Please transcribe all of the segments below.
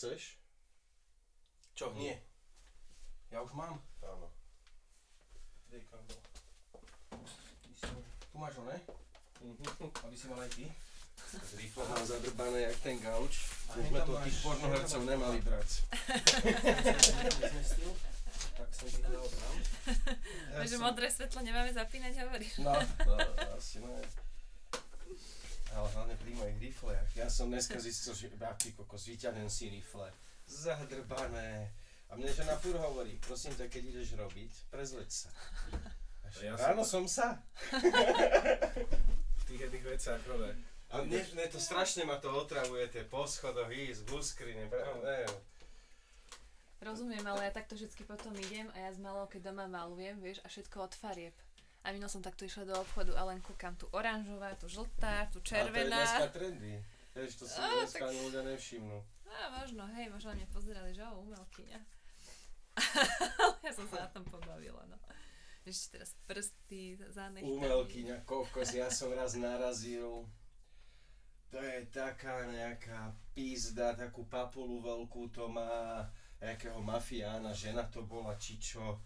Chceš? Čo? Nie. Ja už mám? Áno. Kde je kábel? Tu máš ho, ne? Aby si mal aj ty. Rýchlo mám zadrbané jak ten gauč. Už sme to tých pornohercov nemali brať. Tak som ti dal tam. Takže modré svetlo nemáme zapínať, hovoríš? No, asi ne. Ale hlavne pri mojich riflech. Ja som dneska zistil, že ty kokos, vyťahnem si rifle. Zadrbané. A mne žena furt hovorí, prosím ťa, keď ideš robiť, prezleď sa. Ja ráno som sa. V tých veciach robe. A mne to strašne ma to otravuje, tie po schodoch ísť, húskrine, neviem. Rozumiem, ale ja takto vždycky potom idem a ja z malou, keď doma malujem, vieš, a všetko od farieb. A minul som takto išla do obchodu a len kúkam tu oranžová, tu žltá, tu červená. A to je dneska trendy. Vieš, to si dneska tak ľudia nevšimnú. Á, možno, hej, možno mne pozerali, že o, umelkyňa. Ja som sa na tom pobavila, no. Ešte teraz prsty zanechtali. Umelkyňa, kokos, ja som raz narazil. To je taká nejaká pizda, takú papulu veľkú to má. Jakého mafiána, žena to bola, či čo.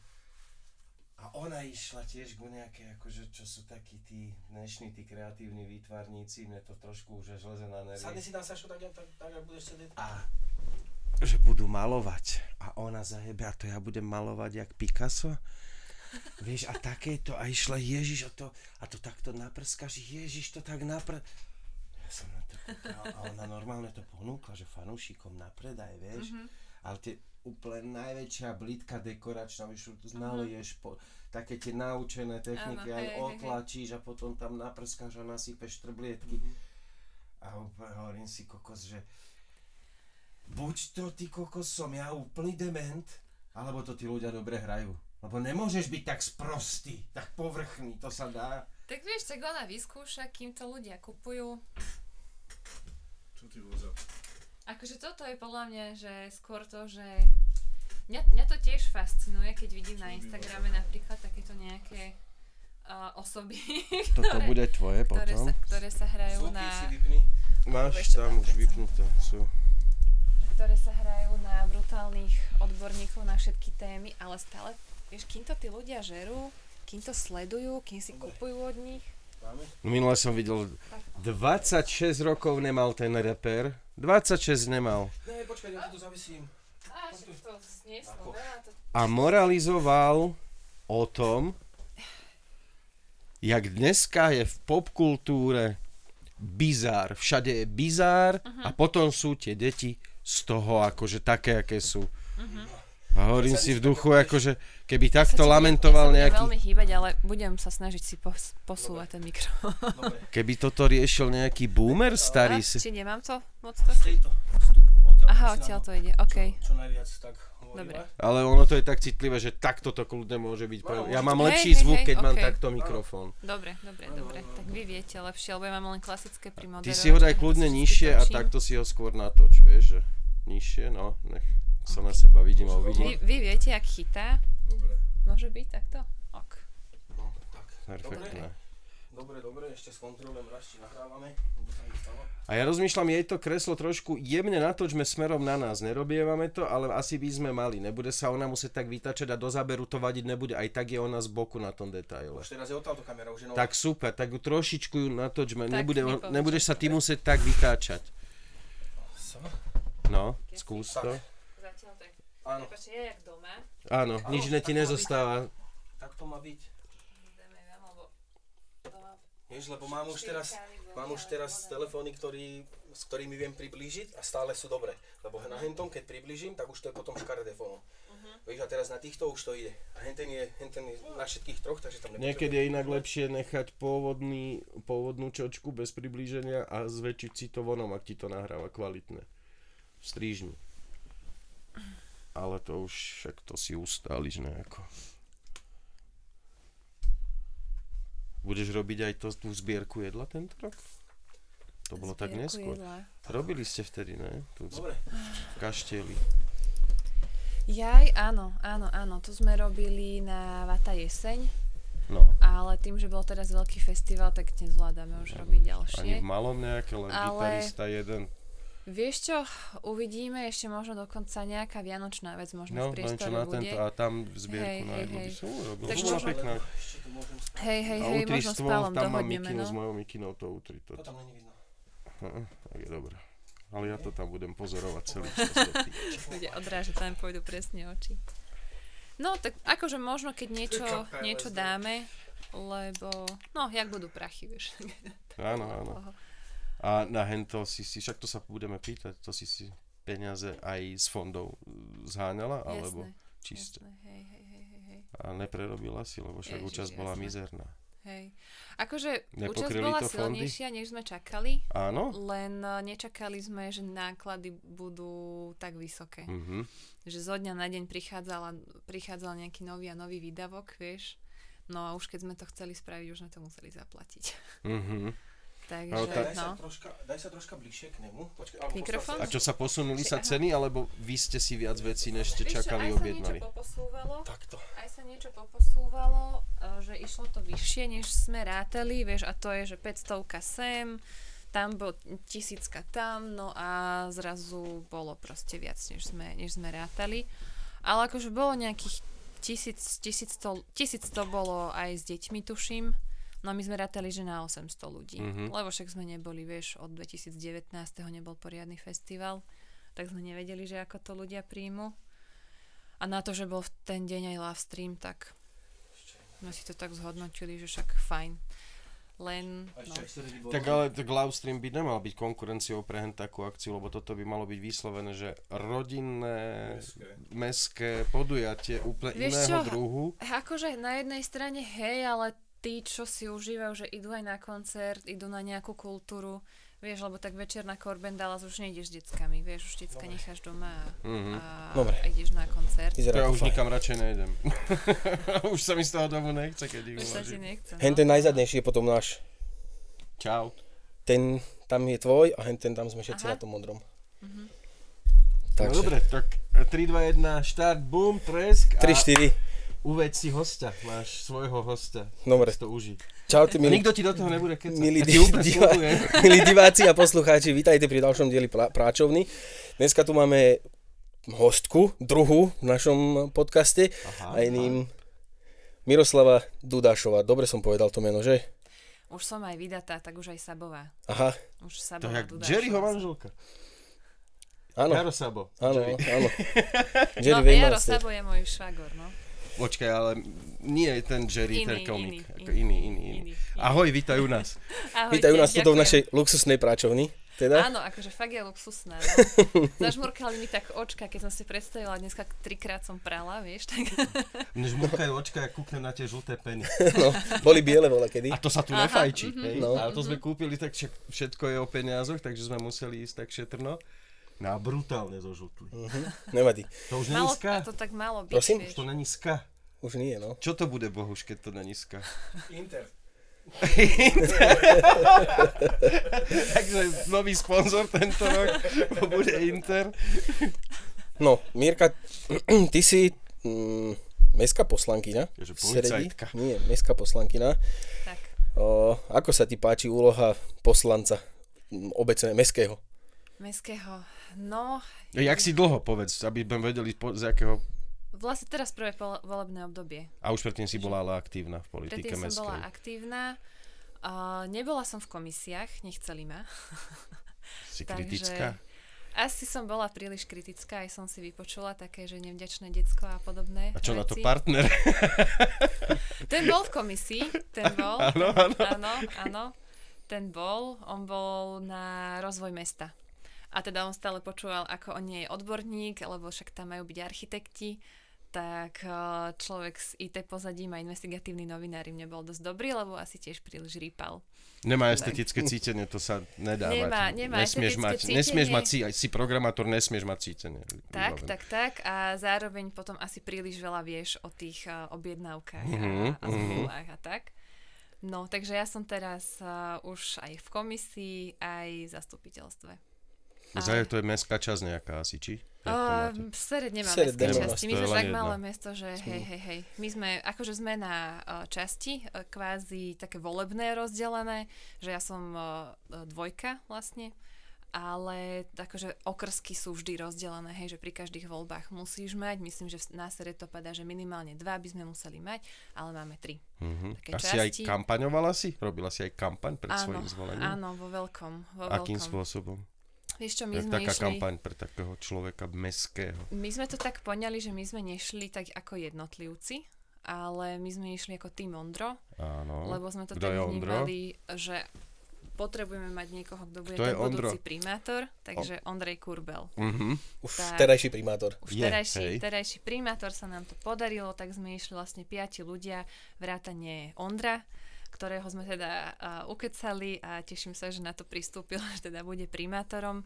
A ona išla tiež ku nejakej, akože, čo sú takí tí dnešní, tí kreatívni výtvarníci, mne to trošku už až leze na nervy. Sadni si tam, Sašo, tak ak budeš sedieť. A že budú malovať. A ona zajebe, a to ja budem malovať jak Picasso? Vieš, a takéto, a išla, Ježiš, a to takto naprskáš, Ježiš, to tak Ja som na to kúkal, a ona normálne to ponúkla, že fanúšikom na predaj, vieš. Ale tie úplne najväčšia blídka dekoračná, už znaleješ také tie naučené techniky, áno, aj otlačíš a potom tam naprskáš a nasypeš trblietky. A úplne hovorím si, kokos, že buď to, ty kokos, som ja úplný dement, alebo to tí ľudia dobre hrajú. Lebo nemôžeš byť tak sprostý, tak povrchný, to sa dá. Tak vieš, tak ona vyskúša, kým to ľudia kupujú. Čo ty voza? Akože toto je podľa mňa, že skôr to, že mňa to tiež fascinuje, keď vidím na Instagrame napríklad takéto nejaké osoby, toto ktoré, bude tvoje potom? Ktoré sa hrajú na... Máš tam už vypnuté, sú. Ktoré sa hrajú na brutálnych odborníkov na všetky témy, ale stále, vieš, kým to tí ľudia žerú, kým to sledujú, kým si kupujú od nich. Minule som videl, 26 rokov nemal ten reper. 26 nemal. Ne, počkaj, ja to tu zavisím. A moralizoval o tom, jak dneska je v popkultúre bizár. Všade je bizár a potom sú tie deti z toho akože také, aké sú. A hovorím si v duchu, akože keby takto lamentoval nejaký... Ja sa veľmi chýbať, ale budem sa snažiť si posúvať ten mikrofón. Keby toto riešil nejaký boomer starý si... Či nemám to moc tak? Aha, odtiaľ to ide, okej. Čo najviac tak hovorila. Ale ono to je tak citlivé, že takto to kľudne môže byť. Ja mám lepší zvuk, keď mám takto mikrofón. Dobre. Tak vy viete lepšie, lebo ja mám len klasické pri moderovanie. Ty si ho daj kľudne nižšie a takto si ho skôr natoč, vieš, že nižšie, no, nech. Sa na seba vidím a uvidím. Vy viete, jak chytá? Dobre. Môže byť takto? Ok. No, tak. Perfektné. Dobre, ešte skontrolujem, raz či nahrávame. A ja rozmýšľam, jej to kreslo trošku jemne natočme smerom na nás. Nerobievame to, ale asi by sme mali. Nebude sa ona musieť tak vytačať a do záberu to vadiť nebude. Aj tak je ona z boku na tom detaile. Už teraz je odtávto kamera, už je nová. Tak super, tak ju trošičku ju natočme. Nebudeš sa ty musieť tak vytáčať. No, skús to. Áno. Prepačte, ja jak doma. Áno, nič ne ti nezostáva. Tak to má byť. Vieš, lebo mám už teraz telefóny, s ktorými viem priblížiť a stále sú dobré. Lebo na hentom, keď priblížim, tak už to je potom škaredé fónom. Vieš, a teraz na týchto už to ide. A henten je na všetkých troch, takže tam nepotrebujem. Niekedy je inak lepšie nechať pôvodnú čočku bez priblíženia a zväčšiť si to vonom, ak ti to nahráva kvalitné. V strížni. Ale to už však to si ustáliš nejako. Budeš robiť aj tú zbierku jedla tento rok? To bolo tak neskôr. Robili ste vtedy, ne? Dobre. V Kaštieli. Jaj, áno. To sme robili na Vata jeseň. No. Ale tým, že bol teraz veľký festival, tak nezvládame už robiť ďalšie. Ani v malom nejaké, len gitarista jeden. Vieš čo, uvidíme ešte možno dokonca nejaká vianočná vec možno v priestore bude. No, a tam v zbierku na jednu by som urobil. Takže bola pekná. Hej, možno s Pálom dohodneme. A utriš tam mám mikinu, no? S mojou mikinou to utri. To tam není vidno. Tak je dobré. Ale ja to tam budem pozorovať celý čas. Bude odrážať, tam pôjdu presne oči. No, tak akože možno, keď niečo dáme, lebo, no, jak budú prachy, vieš. Áno. A na hento si, však to sa budeme pýtať, to si peniaze aj z fondov zháňala, alebo čiste? Jasné, hej. A neprerobila si, lebo však účasť bola mizerná. Hej. Akože účasť bola silnejšia, než sme čakali, áno? Len nečakali sme, že náklady budú tak vysoké. Mm-hmm. Že zo dňa na deň prichádzal nejaký nový a nový výdavok, vieš. No a už keď sme to chceli spraviť, už sme to museli zaplatiť. Mhm. Takže, no, daj sa troška bližšie k nemu. Mikrofón? A čo sa posunuli sa ceny, alebo vy ste si viac vecí, než ste čakali, objednali? Aj sa niečo poposúvalo, že išlo to vyššie, než sme rátali, vieš, a to je, že 500 sem, tam bol 1000 tam, no a zrazu bolo proste viac, než sme rátali. Ale akože bolo nejakých 1100 bolo aj s deťmi, tuším. No my sme rátali, že na 800 ľudí, lebo však sme neboli, vieš, od 2019. nebol poriadny festival, tak sme nevedeli, že ako to ľudia príjmu. A na to, že bol v ten deň aj live stream, tak sme si to tak zhodnotili, že však fajn. Len, no. Tak ale live stream by nemal byť konkurenciou pre hen takú akciu, lebo toto by malo byť vyslovené, že rodinné mestské podujatie úplne iného druhu. Akože na jednej strane hej, ale tí, čo si užívajú, že idú aj na koncert, idú na nejakú kultúru, vieš, lebo tak večer na Korbendálas už nejdeš s deckami, vieš, už decka necháš doma a ideš na koncert. Ja už nikam radšej nejdem. Už sa mi z toho domu nechce, keď ich uvažím. Hen ten najzadnejší je potom náš. Čau. Ten tam je tvoj a hen ten tam sme všetci na tom modrom. Uh-huh. Takže. No dobre, tak 3, 2, 1, štart, bum, tresk. 3, 4. Uveď si hostia, máš svojho hostia. Dobre. To užiť. Čau, nikto ti do toho nebude kecať. Milí diváci a poslucháči, vítajte pri ďalšom dieli Práčovny. Dneska tu máme hostku, druhú v našom podcaste. Aha, a iným Miroslava Dudášová. Dobre som povedal to meno, že? Už som aj vydatá, tak už aj Sabová. Aha. Už Sabová Dudášová. Jerryho manželka. Áno. Jaro Sabo. Áno. Jerry no, Jaro Sabo je môj švagor, no. Počkaj, ale nie je ten Jerry, ten komik. Iný. Ahoj, vítaj u nás. Ahojte, vítaj u nás tu v našej luxusnej práčovni. Teda? Áno, akože fakt je luxusná. No. Zažmurkali mi tak očka, keď som si predstavila, dneska 3-krát som prala, vieš, tak. Mne žmurkajú očka, ja kúknem na tie žlté peny. No, boli biele voľa kedy. A to sa tu nefajčí, hej. No. A to sme kúpili, tak všetko je o peniazoch, takže sme museli ísť tak šetrno. Na brutálne zožutli. Nevadí. To už není ska. To tak malo byť. Prosím? Už to není ska. Už nie, no. Čo to bude, Bohuš, keď to není ska? Inter. Takže nový sponzor tento rok bude Inter. No, Mirka, ty si mestská poslankyňa. Ježe policajtka. Nie, mestská poslankyňa. Tak. Ako sa ti páči úloha poslanca obecne mestského? Mestského, no... Jak si dlho, povedz, aby sme vedeli, z jakého... Vlastne teraz prvé volebné obdobie. A už predtým si bola ale aktívna v politike mestskej. Predtým som bola aktívna. Nebola som v komisiách, nechceli ma. Si kritická? Takže asi som bola príliš kritická, aj som si vypočula také, že nevďačné decko a podobné. A čo veci. Na to partner? Ten bol v komisii, on bol na rozvoj mesta. A teda on stále počúval, ako on nie je odborník, lebo však tam majú byť architekti, tak človek s IT pozadím a investigatívny novinár im nebol dosť dobrý, lebo asi tiež príliš rýpal. Nemá estetické cítenie, to sa nedá mať. Si programátor, nesmieš mať cítenie. Tak. A zároveň potom asi príliš veľa vieš o tých objednávkach a zmluvách a tak. No, takže ja som teraz už aj v komisii, aj v zastupiteľstve. Zároveň to je mestská časť nejaká asi, či? Vsered nemá mestské časti. My sme tak malé mesto, že hej. My sme, akože sme na časti, kvázi také volebné rozdelené, že ja som 2 vlastne ale akože okrsky sú vždy rozdelené, hej, že pri každých voľbách musíš mať, myslím, že na SR to padá, že minimálne 2 by sme museli mať, ale máme 3. Mm-hmm. Také časti. A si aj kampaňovala si? Robila si aj kampaň pred svojím zvolením? Áno, vo veľkom. Akým spôsobom? Vieš čo, my sme taká išli... kampaň pre takého človeka mestského. My sme to tak poňali, že my sme nešli tak ako jednotlivci, ale my sme išli ako Team Ondro. Áno. Lebo sme to tak vnímali, že... potrebujeme mať niekoho, kto bude ten budúci primátor, takže Ondrej Kurbel. Uh-huh. Už terajší primátor. Už terajší primátor, sa nám to podarilo, tak sme išli vlastne 5 ľudia, vrátane Ondra, ktorého sme teda ukecali a teším sa, že na to pristúpil, že teda bude primátorom,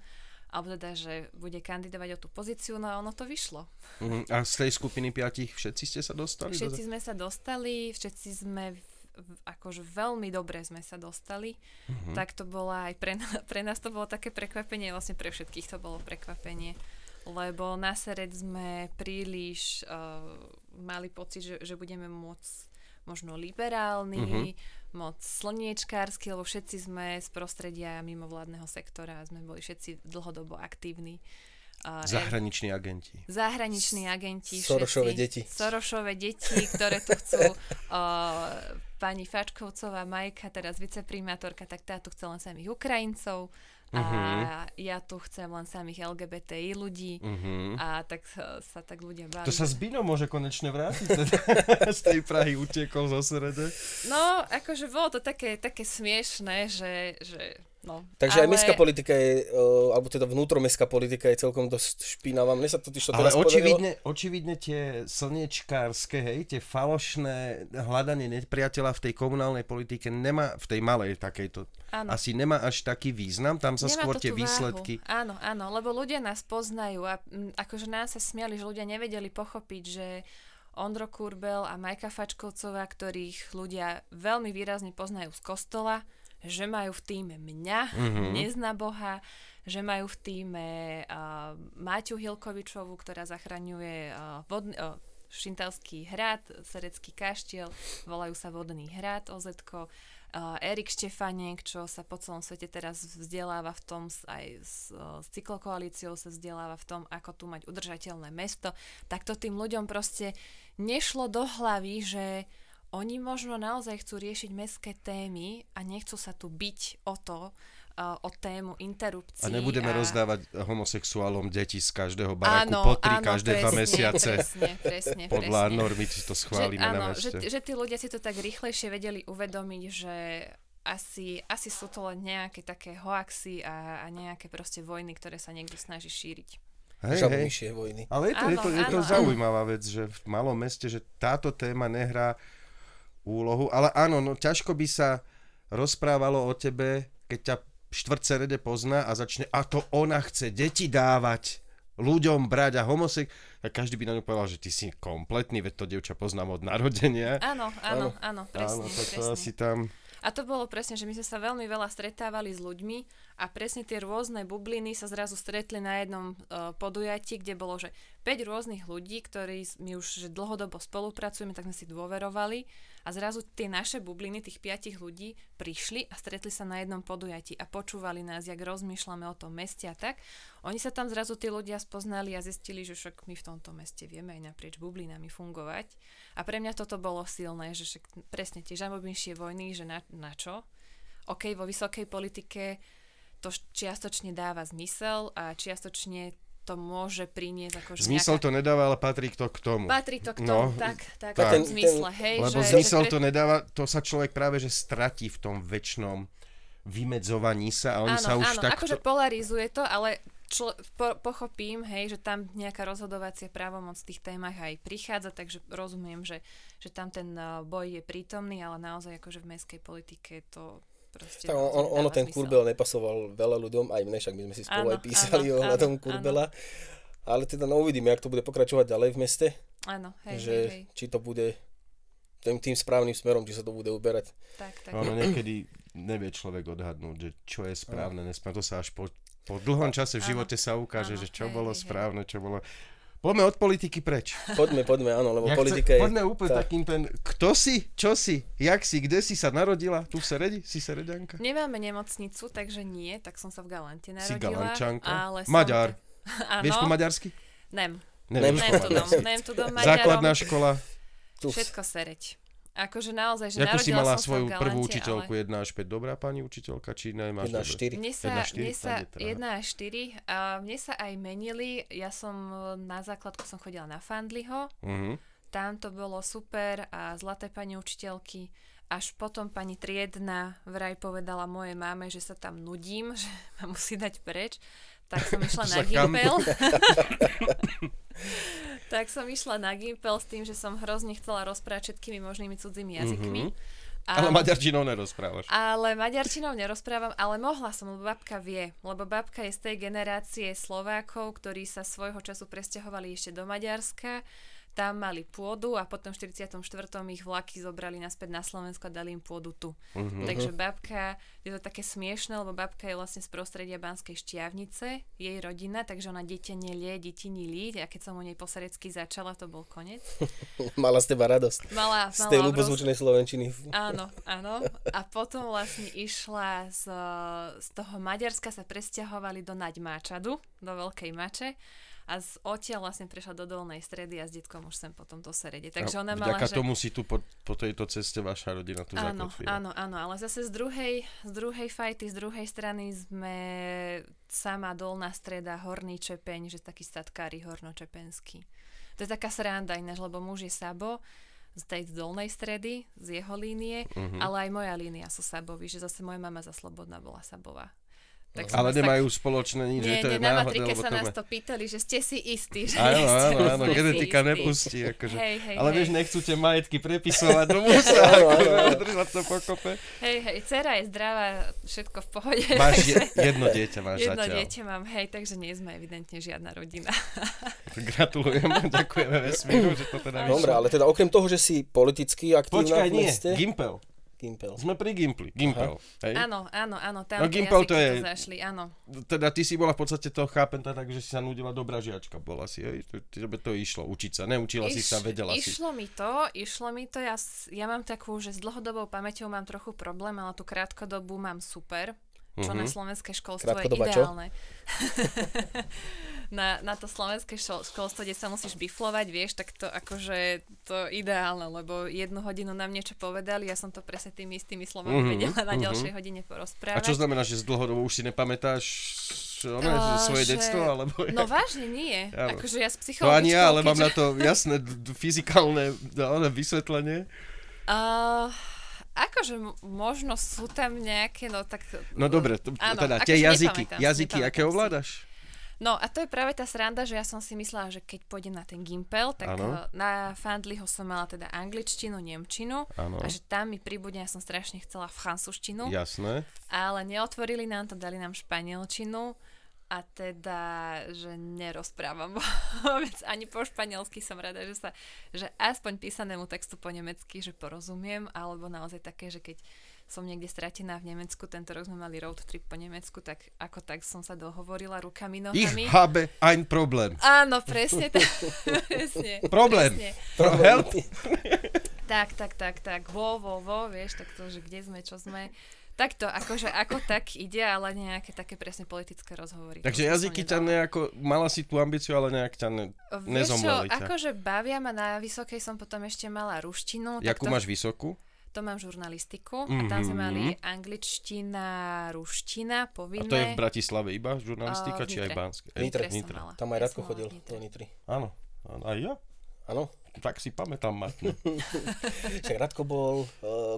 alebo teda, že bude kandidovať o tú pozíciu, no a ono to vyšlo. Uh-huh. A z tej skupiny 5 všetci ste sa dostali? Všetci sme sa dostali, všetci sme... akože veľmi dobre sme sa dostali, tak to bola aj pre nás to bolo také prekvapenie, vlastne pre všetkých to bolo prekvapenie, lebo na SR sme príliš mali pocit, že budeme moc možno liberálni, moc slniečkársky, lebo všetci sme z prostredia mimovládneho sektora, sme boli všetci dlhodobo aktívni. Zahraniční agenti. Sorošové deti, ktoré tu chcú. Pani Fačkovcová, Majka, teraz viceprimátorka, tak tá tu chce len samých Ukrajincov a ja tu chcem len samých LGBTI ľudí a tak sa tak ľudia báli. To sa Zbino môže konečne vrátiť teda. Z tej Prahy utiekol zo srede. No, akože bolo to také smiešné, že no, takže ale... aj mestská politika je, alebo teda vnútromestská politika je celkom dosť špinavá. Mne sa to týšto teraz podarilo. Ale očividne tie slniečkárske, hej, tie falošné hľadanie nepriateľa v tej komunálnej politike nemá, v tej malej takejto, asi nemá až taký význam, tam sa nemá skôr tie výsledky. Váhu. Áno, lebo ľudia nás poznajú a akože nás sa smiali, že ľudia nevedeli pochopiť, že Ondro Kurbel a Majka Fačkovcová, ktorých ľudia veľmi výrazne poznajú z kostola, že majú v týme mňa, nezná Boha, že majú v týme Máťu Hilkovičovú, ktorá zachraňuje Šintalský hrad, Serecký kaštiel, volajú sa Vodný hrad, OZ-ko, Erik Štefaniek, čo sa po celom svete teraz vzdeláva v tom, aj s cyklokoalíciou sa vzdeláva v tom, ako tu mať udržateľné mesto, tak to tým ľuďom proste nešlo do hlavy, že oni možno naozaj chcú riešiť mestské témy a nechcú sa tu biť o tému interrupcií. A nebudeme rozdávať homosexuálom deti z každého baráku po 3 každé 2 mesiace. Presne. Podľa normy to schválime na meste. Že tí ľudia si to tak rýchlejšie vedeli uvedomiť, že asi sú to len nejaké také hoaxy a nejaké proste vojny, ktoré sa niekto snaží šíriť. Žabomyšie vojny. Ale je to zaujímavá vec, že v malom meste, že táto téma nehrá úlohu, ale áno, no ťažko by sa rozprávalo o tebe, keď ťa štvrtcerede pozná a začne, a to ona chce deti dávať, ľuďom brať a tak každý by na ňu povedal, že ty si kompletný, veď to dievča poznám od narodenia. Áno, presne. Áno, to asi tam... A to bolo presne, že my sme sa veľmi veľa stretávali s ľuďmi a presne tie rôzne bubliny sa zrazu stretli na jednom podujatí, kde bolo, že 5 rôznych ľudí, ktorí my už že dlhodobo spolupracujeme, tak sme si dôverovali a zrazu tie naše bubliny, tých 5 ľudí prišli a stretli sa na jednom podujatí a počúvali nás, jak rozmýšľame o tom meste a tak. Oni sa tam zrazu tí ľudia spoznali a zistili, že však my v tomto meste vieme aj naprieč bublinami fungovať. A pre mňa toto bolo silné, že však presne tie žabomyšie vojny, že na čo? OK, vo vysokej politike to čiastočne dáva zmysel a čiastočne to môže priniesť akože zmysel nejaká... to nedáva, ale patrí to k tomu. Tak v tom zmysle, hej. Lebo že, zmysel to nedáva, to sa človek práve že stratí v tom väčšnom vymedzovaní sa a oni sa už takto... akože polarizuje to, ale pochopím, hej, že tam nejaká rozhodovacia právomoc v tých témach aj prichádza, takže rozumiem, že tam ten boj je prítomný, ale naozaj akože v mestskej politike to proste... Ono ten Kurbel nepasoval veľa ľuďom, aj mne, však my sme si spolu aj písali ohľadom Kurbela, ale teda uvidíme, ak to bude pokračovať ďalej v meste, hej. Či to bude tým správnym smerom, či sa to bude uberať. Tak. Ono niekedy nevie človek odhadnúť, že čo je správne, nesprávne, to sa až po dlhom čase v živote sa ukáže, že čo bolo správne, čo bolo... Poďme od politiky preč. Poďme, áno, lebo ja politika je... Poďme úplne takým ten, kto si, čo si, jak si, kde si sa narodila? Tu v Seredi? Si Seredianka? Nemáme nemocnicu, takže nie, tak som sa v Galante narodila. Si Galančanka. Maďar. Áno. Vieš po maďarsky? Nem. Nem tu dom Maďarom. Základná škola. Všetko Sereď. Akože naozaj, že narodila som sa v Galante, ale... Jakú si mala svoju prvú učiteľku? 1-5, dobrá pani učiteľka? Či nemáš? 1-4. Mne sa 1-4. A mne sa aj menili. Ja som na základku som chodila na Fandliho. Uh-huh. Tam to bolo super a zlaté pani učiteľky. Až potom pani triedna vraj povedala mojej máme, že sa tam nudím, že ma musí dať preč. Tak som išla na gympel. S tým, že som hrozne chcela rozprávať všetkými možnými cudzými jazykmi. Mm-hmm. Ale maďarčinou nerozprávaš. Ale maďarčinou nerozprávam, ale mohla som, lebo babka vie. Lebo babka je z tej generácie Slovákov, ktorí sa svojho času presťahovali ešte do Maďarska. Tam mali pôdu a potom v 44. ich vlaky zobrali naspäť na Slovensko a dali im pôdu tu. Uh-huh. Takže babka, je to také smiešné, lebo babka je vlastne z prostredia Banskej Štiavnice, jej rodina, takže ona deti nie lí. A keď som u nej po seredsky začala, to bol koniec. Mala z teba radosť. Mala z tej ľubozvučnej slovenčiny. Áno. A potom vlastne išla z toho Maďarska, sa presťahovali do Nagymáčadu, do Veľkej Mače. A z odtiaľ vlastne prešla do Dolnej Stredy a s detkom už sem potom to Serede. Takže ona mala, vďaka tomu si tu po tejto ceste vaša rodina tu zakotvila. Áno, ale zase z druhej fajty, z druhej strany sme sama Dolná Streda, Horný Čepeň, že taký statkári hornočepenský. To je taká sranda ináč, lebo muž je Sabo z tej Dolnej Stredy, z jeho línie, ale aj moja línia sú Sabovi, že zase moja mama za Slobodná bola Sabová. Ale nemajú spoločné nič, že to je náhoda. Na matrike sa nás to pýtali, že ste si istí. Áno, genetika nepustí. Akože. Hej, vieš, nechcú tie majetky prepisovať do múzea, držať to pokope. Hej, dcera je zdravá, všetko v pohode. Máš jedno dieťa zatiaľ. Jedno dieťa mám, takže nie sme evidentne žiadna rodina. Gratulujem, ďakujeme vesmíru, že to teda vyšlo. Dobre, ale teda okrem toho, že si politicky aktívna v meste... Počkaj, nie, Gympel. Sme pri Gympel. Áno, tam no, Gympel to je, zašli, áno. Teda ty si bola v podstate to, chápem teda, že si sa nudila, dobrá žiačka bola si, hej? Tebe to išlo učiť sa, neučila si sa, vedela si. Išlo mi to, ja mám takú, že s dlhodobou pamäťou mám trochu problém, ale tú krátkodobu mám super, čo na slovenské školstvo je ideálne. Na to slovenské školstvo, kde sa musíš biflovať, vieš, tak to akože to ideálne, lebo 1 hodinu nám niečo povedali, ja som to presne tými istými slovami vedela na ďalšej hodine porozprávať. A čo znamená, že z dlhodobo už si nepamätáš svoje detstvo? Alebo no vážne nie, akože ja z psychologičkou... No ani ja, ale mám na to jasné fyzikálne vysvetlenie. Akože možno sú tam nejaké, no tak... No dobre, teda tie jazyky, aké ovládaš? No a to je práve tá sranda, že ja som si myslela, že keď pôjdem na ten Gympel, tak na Fandliho som mala teda angličtinu, nemčinu a že tam mi pribudne, ja som strašne chcela francúzštinu. Jasné. Ale neotvorili nám to, dali nám španielčinu a teda, že nerozprávam vôbec ani po španielsky, som rada, že aspoň písanému textu po nemecky, že porozumiem, alebo naozaj také, že keď som niekde stratená v Nemecku, tento rok sme mali road trip po Nemecku, tak ako tak som sa dohovorila rukami, nohami. Ich habe ein Problem. Áno, presne tak. Problém. Help. Tak. Vo, vieš, tak to, že kde sme, čo sme. Tak to, akože ako tak ide, ale nejaké také presne politické rozhovory. Takže jazyky ťa nejako, mala si tú ambíciu, ale nejak ťa nezomleli. Vieš čo, akože bavia ma, na vysokej som potom ešte mala ruštinu. Jakú máš vysokú? To mám žurnalistiku a tam sme mali angličtina, ruština, povinné. A to je v Bratislave iba žurnalistika, či aj Banské? Nitre. Tam aj Radko chodil do Nitry. Áno, aj ja. Áno. Tak si pamätám, Martin. Však Radko bol,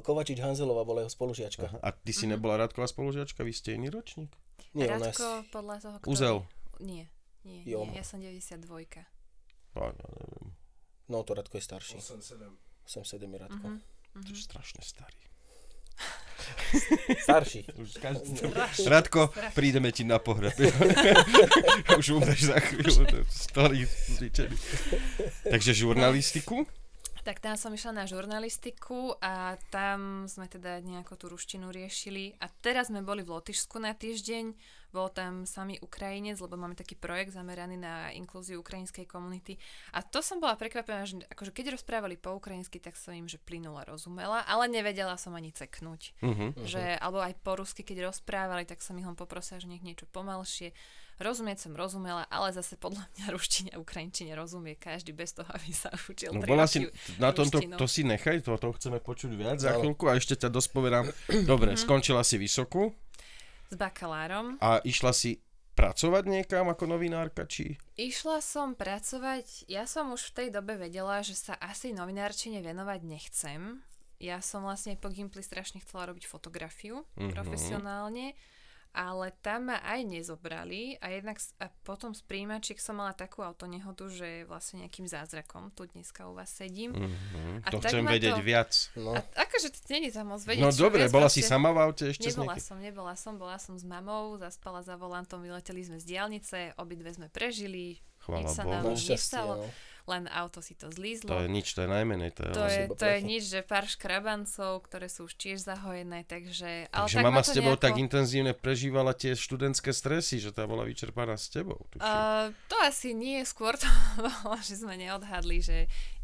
Kovačič Hanzelová bola jeho spolužiačka. Aha. A ty si nebola Radková spolužiačka, vy ste iný ročník? Nie, Radko podľa toho, kto... Uzel. Nie, ja som 92. Ja neviem. No to Radko je starší. 87 je Radko. To je strašne starý. Starší. Už Radko, prídeme ti na pohreb. Už umreš za chvíľu. Starý, zvyčený. Takže žurnalistiku? Tak tam som išla na žurnalistiku a tam sme teda nejako tú ruštinu riešili. A teraz sme boli v Lotyšsku na týždeň. Bol tam samý Ukrajinec, lebo máme taký projekt zameraný na inklúziu ukrajinskej komunity. A to som bola prekvapená, že akože keď rozprávali po ukrajinsky, tak som im, že plynula rozumela, ale nevedela som ani ceknúť. Uh-huh. Že, alebo aj po rusky, keď rozprávali, tak som ich len poprosila, že nech niečo pomalšie. Rozumieť som rozumela, ale zase podľa mňa ruštine a ukrajinčine rozumie každý bez toho, aby sa učil. No bola si na tomto, to si nechaj, to chceme počuť viac za chvíľku a ešte ťa dospovedám. Dobre, skončila si vysokú. S bakalárom. A išla si pracovať niekam ako novinárka, či? Išla som pracovať, ja som už v tej dobe vedela, že sa asi novinárčine venovať nechcem. Ja som vlastne po Gimply strašne chcela robiť fotografiu profesionálne. Ale tam ma aj nezobrali a jednak a potom z príjimačiek som mala takú autonehodu, že vlastne nejakým zázrakom tu dneska u vás sedím. A to chcem vedieť viac. No. A akože to nie je tam moc vedieť. No dobre, bola si sama v aute ešte s niekým? Nebola som, bola som s mamou, zaspala za volantom, vyleteli sme z diaľnice, obidve sme prežili. Chvála Bohu. Len auto si to zlízlo. To je nič, to je najmenej. To je nič, že pár škrabancov, ktoré sú už tiež zahojené, takže... Ale takže tak mama s tebou nejako... tak intenzívne prežívala tie študentské stresy, že tá bola vyčerpaná s tebou. To asi nie, skôr to bolo, že sme neodhadli, že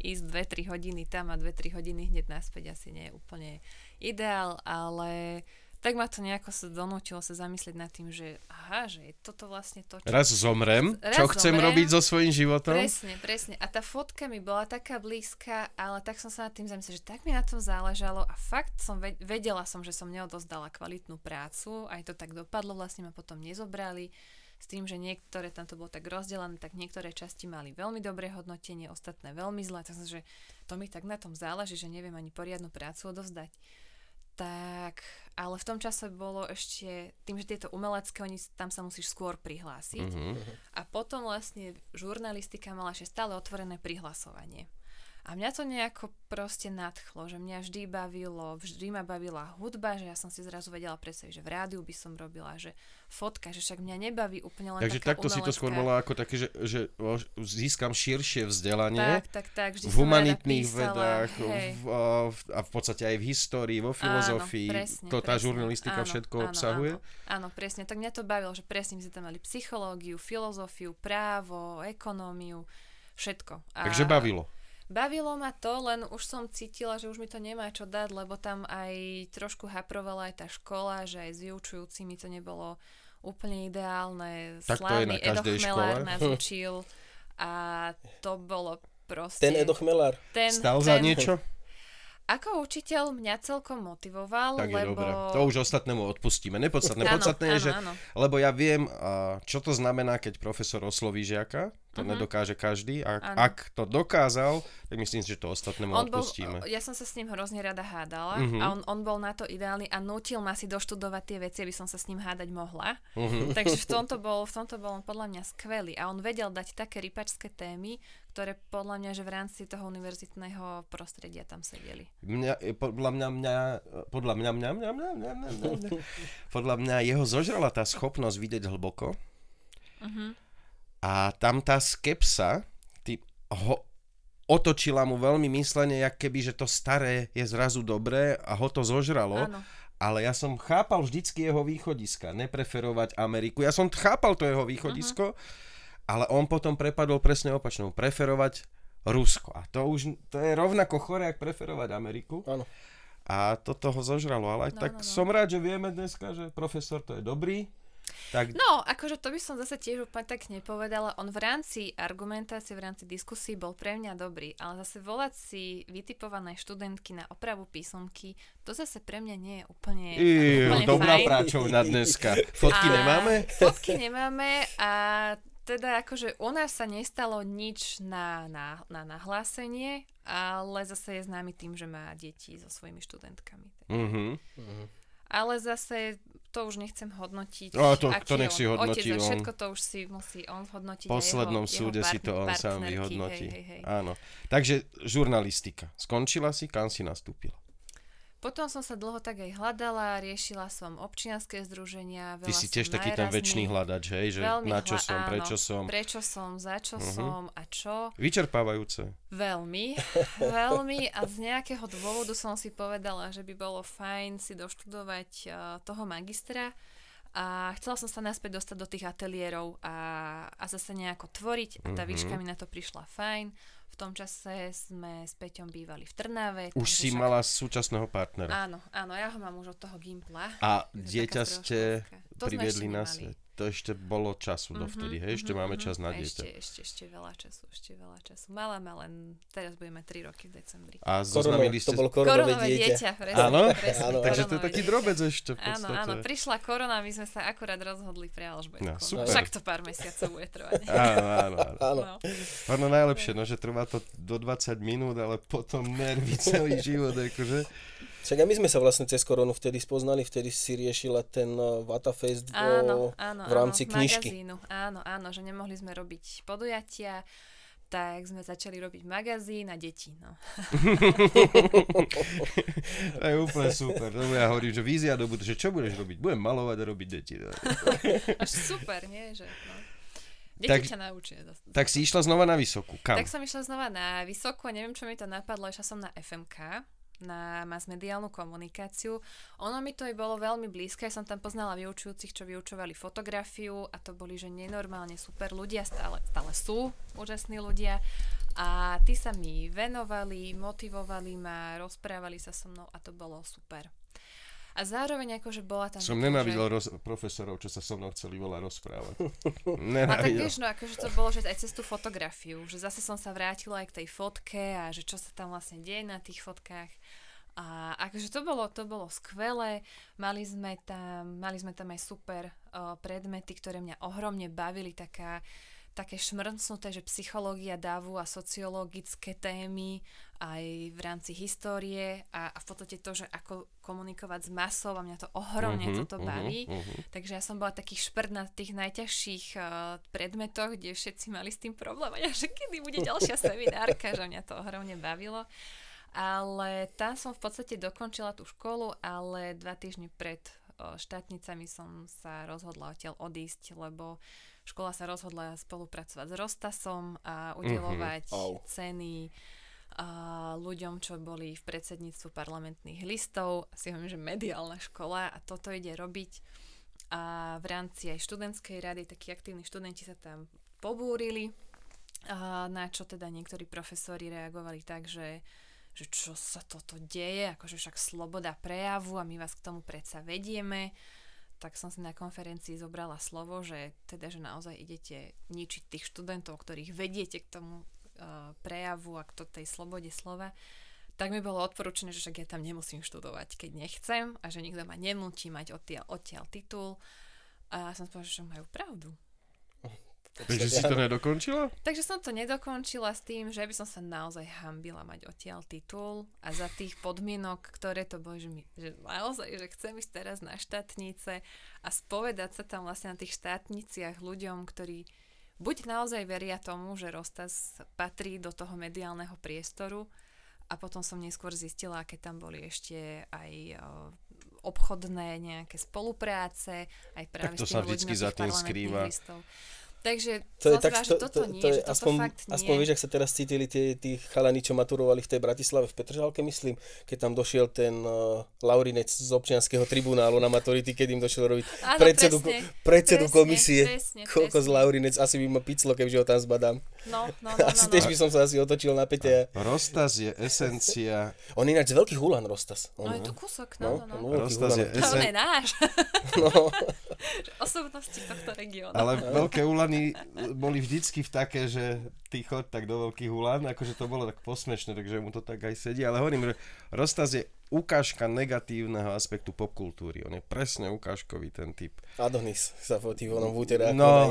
ísť 2-3 hodiny tam a 2-3 hodiny hneď naspäť asi nie je úplne ideál, ale... Tak ma to nejako sa donútilo sa zamyslieť nad tým, že aha, že je toto vlastne to, čo... Raz zomrem, chcem robiť so svojím životom. Presne. A tá fotka mi bola taká blízka, ale tak som sa nad tým zamyslela, že tak mi na tom záležalo a fakt som vedela, že som neodozdala kvalitnú prácu, aj to tak dopadlo, vlastne ma potom nezobrali. S tým, že niektoré, tam to bolo tak rozdelené, tak niektoré časti mali veľmi dobré hodnotenie, ostatné veľmi zlé, takže to mi tak na tom záleží, že neviem ani poriadnu prácu odovzdať. Tak, ale v tom čase bolo ešte, tým, že tieto umelecké, oni tam sa musíš skôr prihlásiť. A potom vlastne žurnalistika mala ešte stále otvorené prihlasovanie. A mňa to nejako proste nadchlo, že mňa vždy ma bavila hudba, že ja som si zrazu vedela predstaviť, že v rádiu by som robila, že fotka, že však mňa nebaví úplne len taká umelecká. Takže takto si to skôr bola ako také, že získam širšie vzdelanie tak, v humanitných vedách a v podstate aj v histórii, vo filozofii, presne, žurnalistika všetko obsahuje. Áno, presne, tak mňa to bavilo, že presne my sme tam mali psychológiu, filozofiu, právo, ekonómiu, všetko. Takže bavilo. Bavilo ma to, len už som cítila, že už mi to nemá čo dať, lebo tam aj trošku haprovala aj tá škola, že aj s vyučujúcimi to nebolo úplne ideálne. Slávny Edo Chmelár nás učil a to bolo proste... Ten Edo Chmelár stal za niečo? Ako učiteľ mňa celkom motivoval, tak lebo... Dobré. To už ostatnému odpustíme. Nepodstatné je, lebo ja viem, čo to znamená, keď profesor osloví žiaka. To nedokáže každý. Ak to dokázal, tak myslím si, že to ostatnému odpustíme. Ja som sa s ním hrozne rada hádala a on bol na to ideálny a nútil ma si doštudovať tie veci, aby som sa s ním hádať mohla. Takže v tomto bol on podľa mňa skvelý a on vedel dať také rypačské témy, ktoré podľa mňa, že v rámci toho univerzitného prostredia tam sedeli. Podľa mňa jeho zožrala tá schopnosť vidieť hlboko. A tam tá skepsa otočila mu veľmi myslenie, jak keby, že to staré je zrazu dobré a ho to zožralo. Áno. Ale ja som chápal vždycky jeho východiska, nepreferovať Ameriku. Ja som chápal to jeho východisko, ale on potom prepadol presne opačnou, preferovať Rusko. A to je rovnako chore, jak preferovať Ameriku. Áno. A to toho zožralo. Ale som rád, že vieme dneska, že profesor to je dobrý. Tak... No, akože to by som zase tiež úplne tak nepovedala. On v rámci argumentácie, v rámci diskusí bol pre mňa dobrý, ale zase volať si vytipované študentky na opravu písomky, to zase pre mňa nie je úplne dobrá fajn. Práčovna dneska. Fotky nemáme a teda akože u nás sa nestalo nič na nahlásenie, ale zase je známy tým, že má deti so svojimi študentkami. Ale zase to už nechcem hodnotiť. To nech si hodnotí on. Všetko to už si musí on hodnotiť. V poslednom súde si to on sám vyhodnotí. Hej. Áno. Takže žurnalistika. Skončila si, kam si nastúpila? Potom som sa dlho tak aj hľadala, riešila som občianske združenia. Ty si tiež taký ten večný hľadač, hej? Že na čo som, prečo som, za čo som a čo. Vyčerpávajúce. Veľmi a z nejakého dôvodu som si povedala, že by bolo fajn si doštudovať toho magistra. A chcela som sa naspäť dostať do tých ateliérov a zase nejako tvoriť a tá výška mi na to prišla fajn. V tom čase sme s Peťom bývali v Trnave. Už si mala súčasného partnera. Áno, áno, ja ho mám už od toho gimpla. A dieťa ste priviedli na svet. To ešte bolo času dovtedy, hej? Ešte máme čas na dieťa. Ešte veľa času. Mala ma len, teraz budeme 3 roky v decembri. A zoznamili ste... To bolo koronové dieťa. Áno, takže to je taký drobec ešte v podstate. Áno, prišla korona, my sme sa akurát rozhodli pre Alžbetku. No, však to pár mesiacov bude trvať. Áno. Ono najlepšie, no, že trvá to do 20 minút, ale potom nervy celý život, akože... Však my sme sa vlastne cez koronu vtedy spoznali, vtedy si riešila ten Vatafest v rámci knižky. Magazínu. Áno, že nemohli sme robiť podujatia, tak sme začali robiť magazín a deti, no. To je úplne super. No, ja hovorím, že vízia do budúcnosti, že čo budeš robiť? Budem malovať a robiť deti. No. Až super, nie? Že, no. Deti ťa naučia. Tak si išla znova na vysokú. Kam? Tak som išla znova na vysokú a neviem, čo mi to napadlo. Išla som na FMK. Na masmediálnu komunikáciu. Ono mi to aj bolo veľmi blízke. Ja som tam poznala vyučujúcich, čo vyučovali fotografiu a to boli, že nenormálne super ľudia, stále sú úžasní ľudia a tí sa mi venovali, motivovali ma, rozprávali sa so mnou a to bolo super. A zároveň akože bola tam... Som nenávidel profesorov, čo sa so mnou chceli veľa rozprávať. A tak vieš, no akože to bolo, že aj cez tú fotografiu, že zase som sa vrátila aj k tej fotke a že čo sa tam vlastne deje na tých fotkách. A akože to bolo skvelé, mali sme tam aj super predmety, ktoré mňa ohromne bavili, také šmrncnuté, že psychológia davu a sociologické témy aj v rámci histórie a v podstate to, že ako komunikovať s masou a mňa to ohromne toto baví. Takže ja som bola taký šprt na tých najťažších predmetoch, kde všetci mali s tým problém a ja, že kedy bude ďalšia seminárka, že mňa to ohromne bavilo. Ale tam som v podstate dokončila tú školu, ale 2 týždne pred štátnicami som sa rozhodla odtiaľ odísť, lebo škola sa rozhodla spolupracovať s Rostasom a udeľovať ceny ľuďom, čo boli v predsedníctvu parlamentných listov. Asi hovorím, že mediálna škola a toto ide robiť. A v rámci aj študentskej rady takí aktívni študenti sa tam pobúrili, na čo teda niektorí profesori reagovali tak, že čo sa toto deje, akože však sloboda prejavu a my vás k tomu predsa vedieme. Tak som si na konferencii zobrala slovo, že naozaj idete ničiť tých študentov, ktorých vediete k tomu prejavu a k tej slobode slova. Tak mi bolo odporúčené, že však ja tam nemusím študovať, keď nechcem a že nikto ma nenúti mať odtiaľ titul. A som povedala, že majú pravdu. Takže si to nedokončila? Takže som to nedokončila s tým, že by som sa naozaj hanbila mať odtiaľ titul a za tých podmienok, ktoré to boli, že naozaj, že chcem ísť teraz na štátnice a spovedať sa tam vlastne na tých štátniciach ľuďom, ktorí buď naozaj veria tomu, že Rostas patrí do toho mediálneho priestoru a potom som neskôr zistila, aké tam boli ešte aj obchodné nejaké spolupráce, aj práve s tým ľuďmi tých parlamentných listov. Takže to je tak, že toto aspoň, fakt nie. Aspoň vieš, ak sa teraz cítili tí chalani, čo maturovali v tej Bratislave, v Petržalke, myslím, keď tam došiel ten Laurinec z občianskeho tribunálu na maturity, keď im došiel robiť predsedu komisie. Kokos Laurinec, asi by ma piclo, keďže ho tam zbadám. No, tiež by som sa asi otočil na Peťa. Rostas je esencia. On je ináč veľký hulan, Rostas. On je tu kúsok. Rostas je esencia. On je náš. Osobnosti tohto regiónu. Ale veľké hulany boli vždycky v také, že ty chod tak do veľkých hulán, akože to bolo tak posmešné, takže mu to tak aj sedí. Ale hovorím, že Rostas je ukážka negatívneho aspektu popkultúry. On je presne ukážkový ten typ. Adonis sa fotívonom v úterách. No,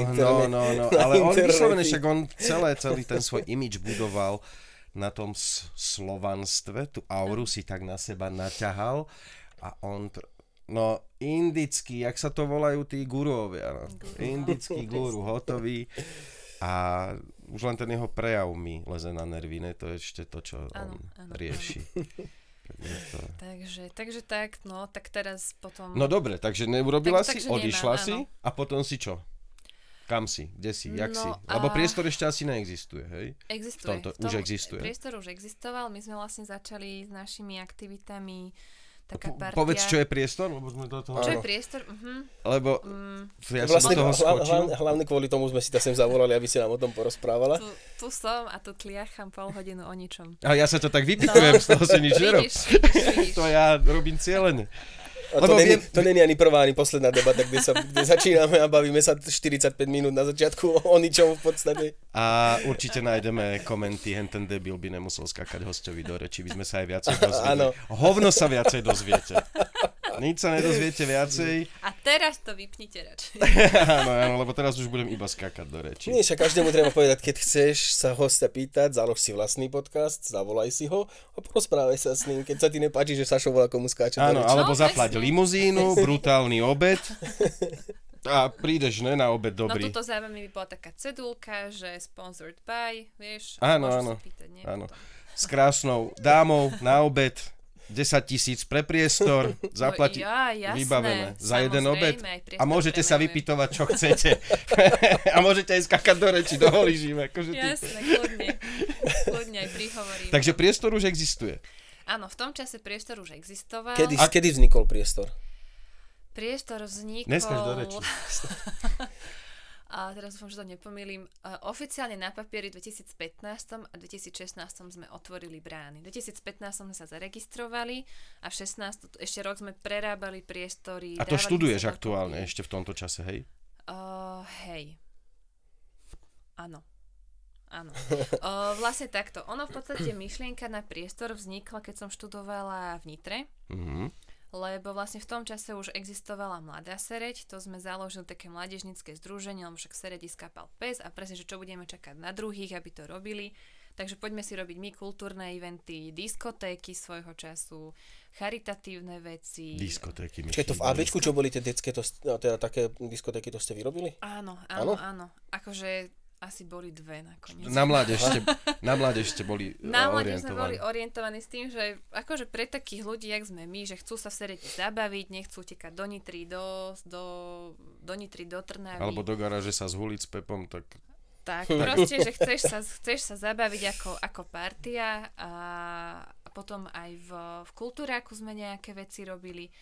ale on vyslovene, však on celý ten svoj imidž budoval na tom slovanstve, tú auru si tak na seba naťahal a on... No, indický, jak sa to volajú tí guruovia, no? Indický guru, hotový a už len ten jeho prejav mi leze na nervy, ne? To je ešte to, čo on rieši. To... Takže tak, no, tak teraz potom... No dobre, takže neurobila si, odišla si a potom si čo? Kam si? Kde si? Jak si? Lebo priestor ešte asi neexistuje, hej? Existuje. Už existuje. Priestor už existoval, my sme vlastne začali s našimi aktivitami taká partia... Povedz, čo je priestor? Lebo sme do toho... Čo je priestor? Lebo ja vlastne som do toho skočil. Hlavne kvôli tomu sme si to sem zavolali, aby si nám o tom porozprávala. Tu som a tu tliacham pol hodinu o ničom. A ja sa to tak vypikujem, z toho si nič nerob. To ja robím cieľene. To není ani prvá, ani posledná debata, kde začíname a bavíme sa 45 minút na začiatku o ničom v podstate. A určite nájdeme komenty, ten debil by nemusel skákať hostovi do reči, by sme sa aj viacej dozvieli. Hovno sa viacej dozviete. Nič sa nedozviete viacej. A teraz to vypnite radšej. Áno, lebo teraz už budem iba skákať do reči. Nie, však každému treba povedať, keď chceš sa hostia pýtať, založ si vlastný podcast, zavolaj si ho a porozprávaj sa s ním, keď sa ti nepáči, že Sašo volá komu skáče do reči. Áno, alebo zaplať limuzínu, brutálny obed. A prídeš, ne, na obed dobrý. No toto zároveň mi bola taká cedulka, že sponsored by, vieš. Áno, áno, pýtať, áno. S krásnou dámou na obed. 10 000 pre priestor, zaplatiť, vybavené, za jeden obed a môžete sa vypytovať, čo chcete. A môžete aj skakať do reči, do holí žijeme. Jasné, kľudne aj prihovoríme. Takže priestor už existuje. Áno, v tom čase priestor už existoval. Kedy vznikol priestor? Priestor vznikol... Neskáš do reči. A teraz dúfam, že to nepomýlim. Oficiálne na papieri v 2015 a 2016 sme otvorili brány. V 2015 sme sa zaregistrovali a v 2016 ešte rok sme prerábali priestory. A to študuješ aktuálne ešte v tomto čase, hej? Hej. Áno. Áno. Vlastne takto. Ono v podstate myšlienka na priestor vznikla, keď som študovala v Nitre. Lebo vlastne v tom čase už existovala Mladá Sereď, to sme založili také mládežnícke združenie, lebo však Seredi skápal pes a presne, že čo budeme čakať na druhých, aby to robili. Takže poďme si robiť my kultúrne eventy, diskotéky svojho času, charitatívne veci. Diskotéky. Čiže to v ABčku, čo boli tie detské, teda také diskotéky, to ste vyrobili? Áno. Akože... Asi boli dve nakoniec. Na mládež ste boli orientovaní s tým, že akože pre takých ľudí, jak sme my, že chcú sa v Seredi zabaviť, nechcú utekať do Nitry, do Nitry, do Trnavy. Alebo do garáže sa zhuliť s Pepom, tak... Tak proste, že chceš sa zabaviť ako partia a potom aj v kultúráku sme nejaké veci robili.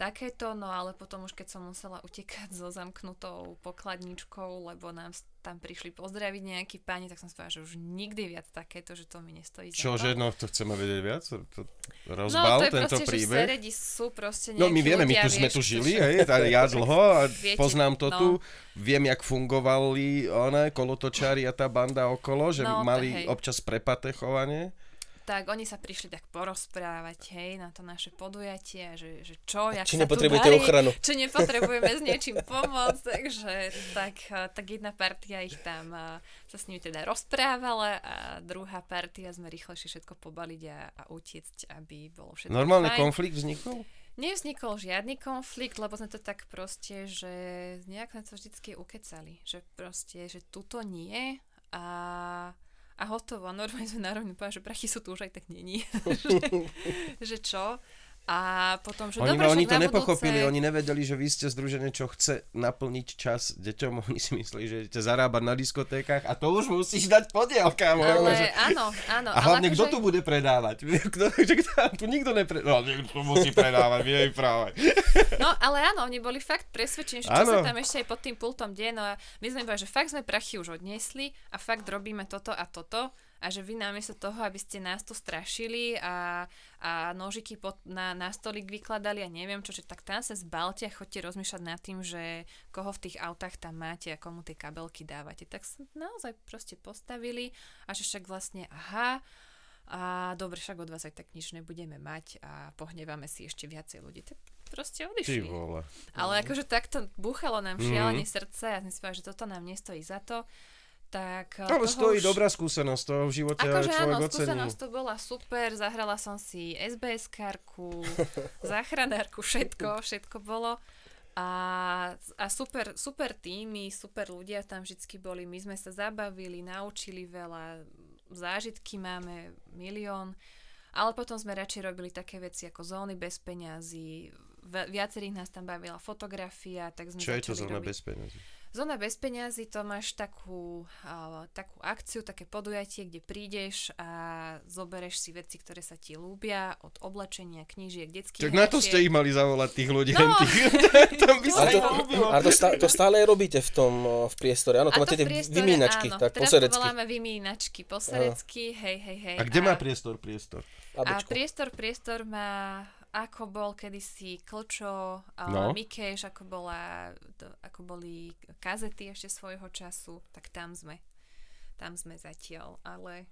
Takéto, no ale potom už keď som musela utekať so zamknutou pokladničkou, lebo nám tam prišli pozdraviť nejakí páni, tak som si povedala, že už nikdy viac takéto, že to mi nestojí za to. Čože, no to chceme vedieť viac? To rozbal tento proste, príbeh? No to je proste, že Seredi sú proste nejakí ľudia. No my vieme, sme tu žili, hej, ja dlho a viete, poznám to tu. Viem, jak fungovali kolotočári a tá banda okolo, že mali občas prepaté chovanie. Tak oni sa prišli tak porozprávať, hej, na to naše podujatie, že čo, jak sa tu darí. Či nepotrebujete ochranu. Či nepotrebujeme s niečím pomôcť, takže tak jedna partia ich tam sa s nimi teda rozprávala a druhá partia sme rýchlejšie všetko pobaliť a utiecť, aby bolo všetko normálne fajn. Konflikt vznikol? Nevznikol žiadny konflikt, lebo sme to tak proste, že nejak na to vždycky ukecali, že proste, že tuto nie a hotovo, normálne sme nárovne povedali, že prachy sú tu už aj tak není. že čo? A potom, že dobre, že oni to nepochopili, oni nevedeli, že vy ste združenie, čo chce naplniť čas deťom. Oni si mysleli, že idete zarábať na diskotékach a to už musíš dať podiel, kámo. Ale že... áno. A hlavne, kto tu bude predávať? Tu nikto nepredávať. No, niekto musí predávať, vy nevyprávať. No, ale áno, oni boli fakt presvedčení, že čo sa tam ešte aj pod tým pultom deje. No a my sme povedali, že fakt sme prachy už odniesli a fakt robíme toto a toto. A že vy namiesto toho, aby ste nás tu strašili a nožiky na stolík vykladali a neviem čo, že tak tam sa zbalte a chodte rozmýšľať nad tým, že koho v tých autách tam máte a komu tie kabelky dávate. Tak sa naozaj proste postavili a že však vlastne a dobre, však od vás aj tak nič nebudeme mať a pohnevame si ešte viacej ľudí. Tak proste odišli. Ale akože takto búchalo nám šialene srdce a sme si povedali, že toto nám nestojí za to. Ale stojí už... dobrá skúsenosť, toho v živote človek ocení. Akože áno, skúsenosť to bola super, zahrala som si SBS-kárku, záchranárku, všetko bolo. A super týmy, super ľudia tam vždycky boli, my sme sa zabavili, naučili veľa, zážitky máme 1 000 000, ale potom sme radšej robili také veci ako zóny bez peňazí, viacerých nás tam bavila fotografia, tak sme začali robiť... Čo je to zóna bez peňazí? Zóna bez peňazí, to máš takú akciu, také podujatie, kde prídeš a zobereš si veci, ktoré sa ti ľúbia, od oblečenia, knížiek, detských. Tak na to ste ich mali zavolať tých ľudí. No. Tam by sa a to stále robíte v priestore. Áno, to máte tie vymínačky. Áno, tak, teraz to voláme vymínačky poserecky. Hej. A kde má priestor? Abičko. A priestor má... Ako bol kedysi Klčo, Mikeš, ako boli kazety ešte svojho času, tak tam sme zatiaľ, ale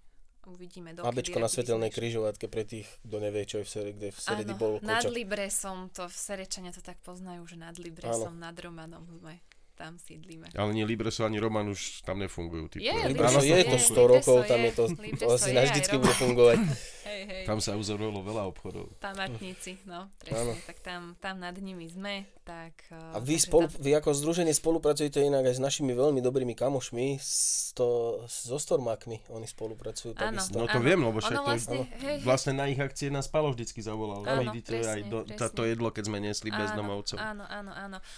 uvidíme dokedy. Babičko na svetelnej križovatke pre tých, kto nevie, čo je kde v Seredi bol Klčo. Áno, nad Libresom, to v Serečania to tak poznajú, že nad Libresom, áno. Nad Romanom sme. Tam sídlíme. Ale ani Libreso, ani Roman už tam nefungujú. Libreso je to 100 rokov, tam je to asi navždycky bude fungovať. Hej. Tam sa uzorilo veľa obchodov. Tamatníci, no, presne. Tak tam nad nimi sme. Tak, a vy ako združenie spolupracujete inak aj s našimi veľmi dobrými kamošmi, so Stormákmi, oni spolupracujú takisto. No to viem, lebo však vlastne na ich akcie nás Palo vždycky zavolal. Vidíte aj to jedlo, keď sme nesli bezdomovcov. Áno.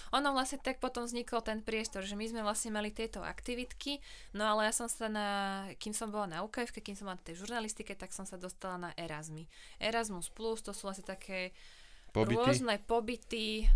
Ono vlastne tak potom vzniklo ten priestor, že my sme vlastne mali tieto aktivitky, no ale ja som sa kým som bola na UKF, kým som bola na tej žurnalistike, tak som sa dostala na Erasmy. Erasmus+, to sú vlastne také rôzne pobyty,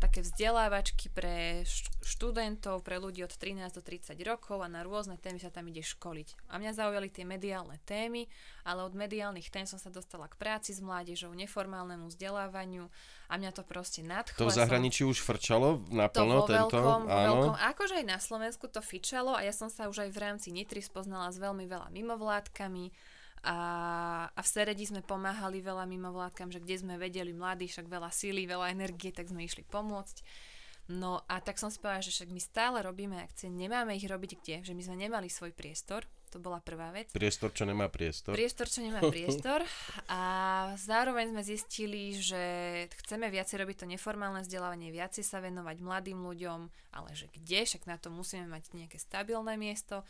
také vzdelávačky pre študentov, pre ľudí od 13 do 30 rokov a na rôzne témy sa tam ide školiť. A mňa zaujali tie mediálne témy, ale od mediálnych tém som sa dostala k práci s mládežou, neformálnemu vzdelávaniu. A mňa to proste nadchlo. To v zahraničí už frčalo naplno tento? Vo veľkom. Akože aj na Slovensku to fičalo a ja som sa už aj v rámci Nitry spoznala s veľmi veľa mimovládkami a v Seredi sme pomáhali veľa mimovládkam, že kde sme vedeli mladí, však veľa síly, veľa energie, tak sme išli pomôcť. No a tak som si povedala, že však my stále robíme akcie, nemáme ich robiť kde, že my sme nemali svoj priestor. To bola prvá vec. Priestor, čo nemá priestor. A zároveň sme zistili, že chceme viacej robiť to neformálne vzdelávanie, viacej sa venovať mladým ľuďom, ale že kde, však na to musíme mať nejaké stabilné miesto.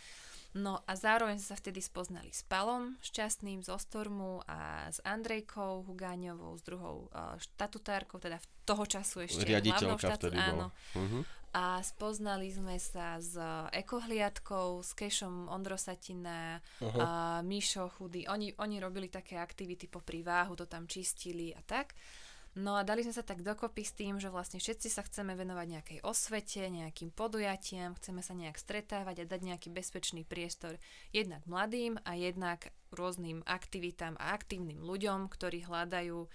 No a zároveň sa vtedy spoznali s Palom Šťastným, zo Stormu a s Andrejkou Hugáňovou, s druhou štatutárkou, teda v toho času ešte riaditeľka hlavnou štatutárkou. A spoznali sme sa s Ekohliadkou, s Kešom Ondrosatina, Míšo Chudy. Oni robili také aktivity popri váhu, to tam čistili a tak. No a dali sme sa tak dokopy s tým, že vlastne všetci sa chceme venovať nejakej osvete, nejakým podujatiam, chceme sa nejak stretávať a dať nejaký bezpečný priestor jednak mladým a jednak rôznym aktivitám a aktívnym ľuďom, ktorí hľadajú,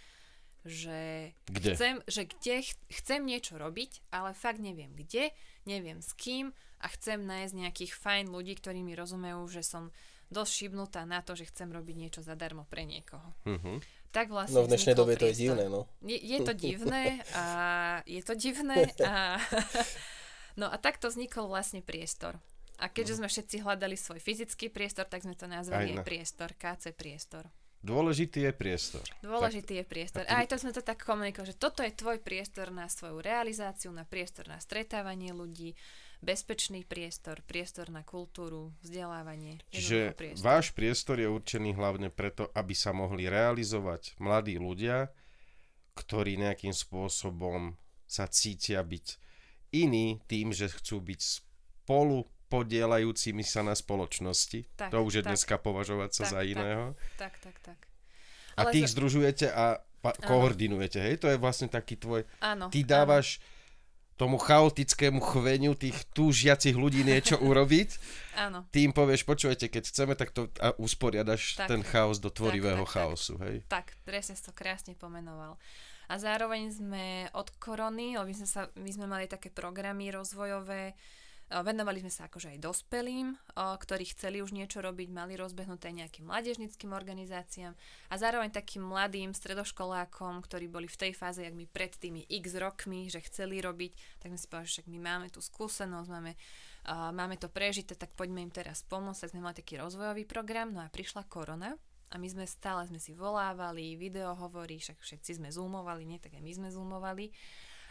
že chcem niečo robiť, ale fakt neviem kde, neviem s kým a chcem nájsť nejakých fajn ľudí, ktorí mi rozumejú, že som dosť šibnutá na to, že chcem robiť niečo zadarmo pre niekoho. Uh-huh. Tak vlastne no v dnešnej dobe to je divné, no. Je to divné a no a takto vznikol vlastne priestor. A keďže sme všetci hľadali svoj fyzický priestor, tak sme to nazvali aj priestor, KC priestor. Dôležitý je priestor. A aj to sme to tak komunikovali, že toto je tvoj priestor na svoju realizáciu, na priestor na stretávanie ľudí, bezpečný priestor, priestor na kultúru, vzdelávanie. Čiže váš priestor je určený hlavne preto, aby sa mohli realizovať mladí ľudia, ktorí nejakým spôsobom sa cítia byť iní tým, že chcú byť spolu podielajúcimi sa na spoločnosti. Tak, to už je dneska považovať sa za iného. Tak. A ale tých združujete a koordinujete, hej? To je vlastne taký tvoj... Áno. Ty dávaš tomu chaotickému chveniu tých túžiacich ľudí niečo urobiť. Áno. Tým povieš, počujete, keď chceme, tak to a usporiadaš tak, ten chaos do tvorivého chaosu, hej? Tak, presne si to krásne pomenoval. A zároveň sme od korony, my sme mali také programy rozvojové, venovali sme sa akože aj dospelým, ktorí chceli už niečo robiť, mali rozbehnuté nejakým mládežníckym organizáciám a zároveň takým mladým stredoškolákom, ktorí boli v tej fáze, jak my pred tými x rokmi, že chceli robiť, tak sme si povedali, že však my máme tú skúsenosť, máme to prežité, tak poďme im teraz pomôcť. Tak sme mali taký rozvojový program, no a prišla korona a my sme stále si volávali, videohovory, však všetci sme zoomovali, nie, tak aj my sme zoomovali.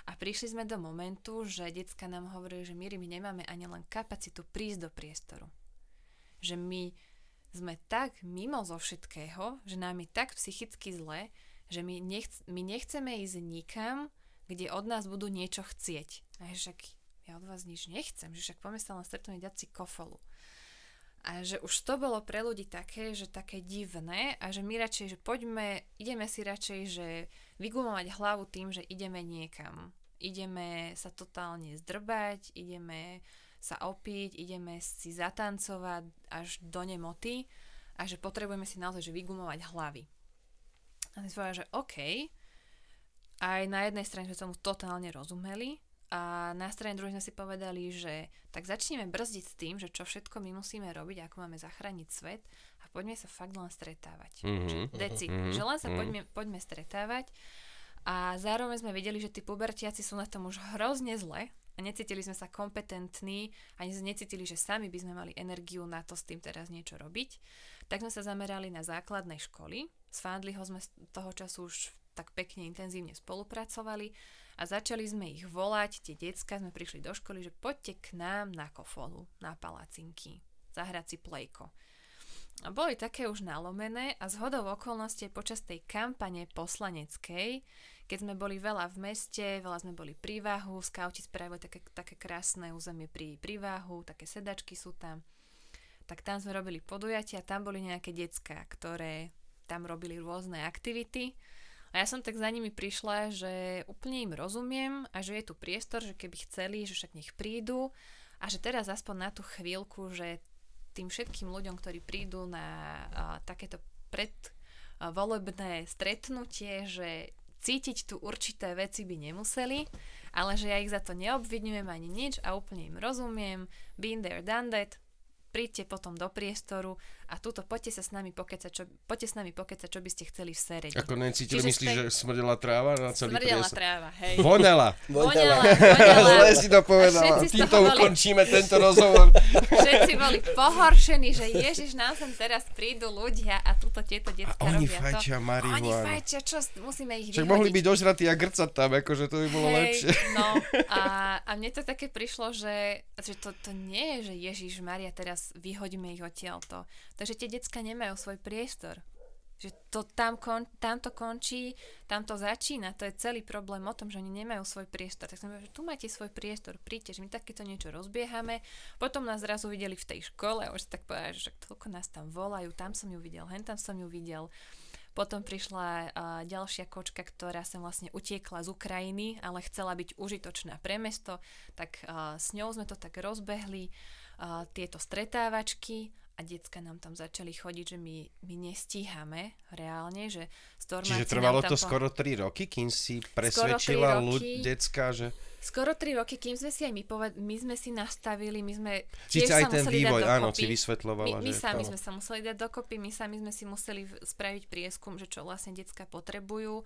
A prišli sme do momentu, že decka nám hovorili, že my nemáme ani len kapacitu prísť do priestoru. Že my sme tak mimo zo všetkého, že nám je tak psychicky zle, že my nechceme ísť nikam, kde od nás budú niečo chcieť. A však ja ja od vás nič nechcem, že však poďme sa len stretnúť dať si kofolu. A že už to bolo pre ľudí také, že také divné a že my radšej, že poďme, ideme si radšej, že vygumovať hlavu tým, že ideme niekam. Ideme sa totálne zdrbať, ideme sa opiť, ideme si zatancovať až do nemoty a že potrebujeme si naozaj, že vygumovať hlavy. A my sme že OK. Aj na jednej strane sme tomu totálne rozumeli, a na strane druhej sme si povedali, že tak začneme brzdiť s tým, že čo všetko my musíme robiť, ako máme zachrániť svet a poďme sa fakt len stretávať. Že len sa poďme stretávať a zároveň sme videli, že tí pubertiaci sú na tom už hrozne zle a necítili sme sa kompetentní ani sme necítili, že sami by sme mali energiu na to s tým teraz niečo robiť. Tak sme sa zamerali na základnej školy. S Fandliho sme z toho času už tak pekne intenzívne spolupracovali a začali sme ich volať, tie decka, sme prišli do školy, že poďte k nám na kofolu, na palacinky, zahrať si plejko. A boli také už nalomené a zhodou okolností počas tej kampane poslaneckej, keď sme boli veľa v meste, veľa sme boli pri Váhu, skauti spravili také krásne územie pri Váhu, také sedačky sú tam, tak tam sme robili podujatia, tam boli nejaké decka, ktoré tam robili rôzne aktivity. A ja som tak za nimi prišla, že úplne im rozumiem a že je tu priestor, že keby chceli, že však nech prídu a že teraz aspoň na tú chvíľku, že tým všetkým ľuďom, ktorí prídu na takéto predvolebné stretnutie, že cítiť tu určité veci by nemuseli, ale že ja ich za to neobviňujem ani nič a úplne im rozumiem, been there, done that. Príďte potom do priestoru a tuto poďte s nami pokecať, čo by ste chceli v Seredi. Ako necítili, myslíš, že smrdela tráva na celý priestor? Smrdela tráva, hej. Vonela. Zle si to povedala. Týmto ukončíme tento rozhovor. Všetci boli pohoršení, že Ježiš, nám sem teraz prídu ľudia a tuto tieto detská robia to. Oni fajčia marihuánu, čo musíme ich vyhodiť. Však mohli byť ožratí a grcať tam, akože to by bolo lepšie. No a mne to také prišlo, že to nie je, že Ježiš, Maria, teraz vyhoďme ich odtiaľto. Takže tie decka nemajú svoj priestor. Že to tam to končí, tam to začína. To je celý problém o tom, že oni nemajú svoj priestor. Tak som povedala, že tu máte svoj priestor, príďte, že my takéto niečo rozbiehame. Potom nás zrazu videli v tej škole a už tak povedala, že toľko nás tam volajú, tam som ju videl. Potom prišla ďalšia kočka, ktorá sa vlastne utiekla z Ukrajiny, ale chcela byť užitočná pre mesto, tak s ňou sme to tak rozbehli, tieto stretávačky a decka nám tam začali chodiť, že my nestíhame reálne, že stormáci. Čiže trvalo to skoro 3 roky, kým si presvedčila decka, že... Skoro 3 roky, kým sme si aj my sme si nastavili, my sme tiež sa museli vývoj, dať dokopy. Áno, si vysvetľovala. My sami sme sa museli dať dokopy, my sami sme si museli spraviť prieskum, že čo vlastne decka potrebujú.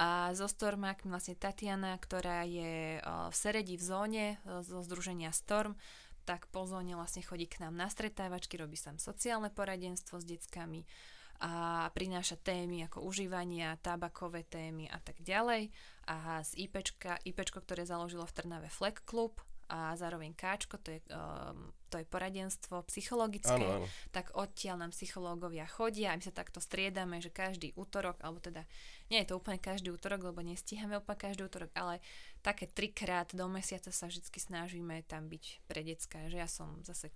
A so Stormákmi vlastne Tatiana, ktorá je v Seredi v zóne zo združenia Storm, tak po zóne vlastne chodí k nám na stretávačky, robí sám sociálne poradenstvo s deckami a prináša témy ako užívania, tabakové témy a tak ďalej. A z IPčko, ktoré založilo v Trnave Flag Club a zároveň Káčko, to je poradenstvo psychologické, ano. Tak odtiaľ nám psychológovia chodia a my sa takto striedame, že každý útorok, alebo teda nie je to úplne každý útorok, lebo nestíhame úplne každý útorok, ale také 3-krát do mesiaca sa vždy snažíme tam byť pre decka, že ja som zase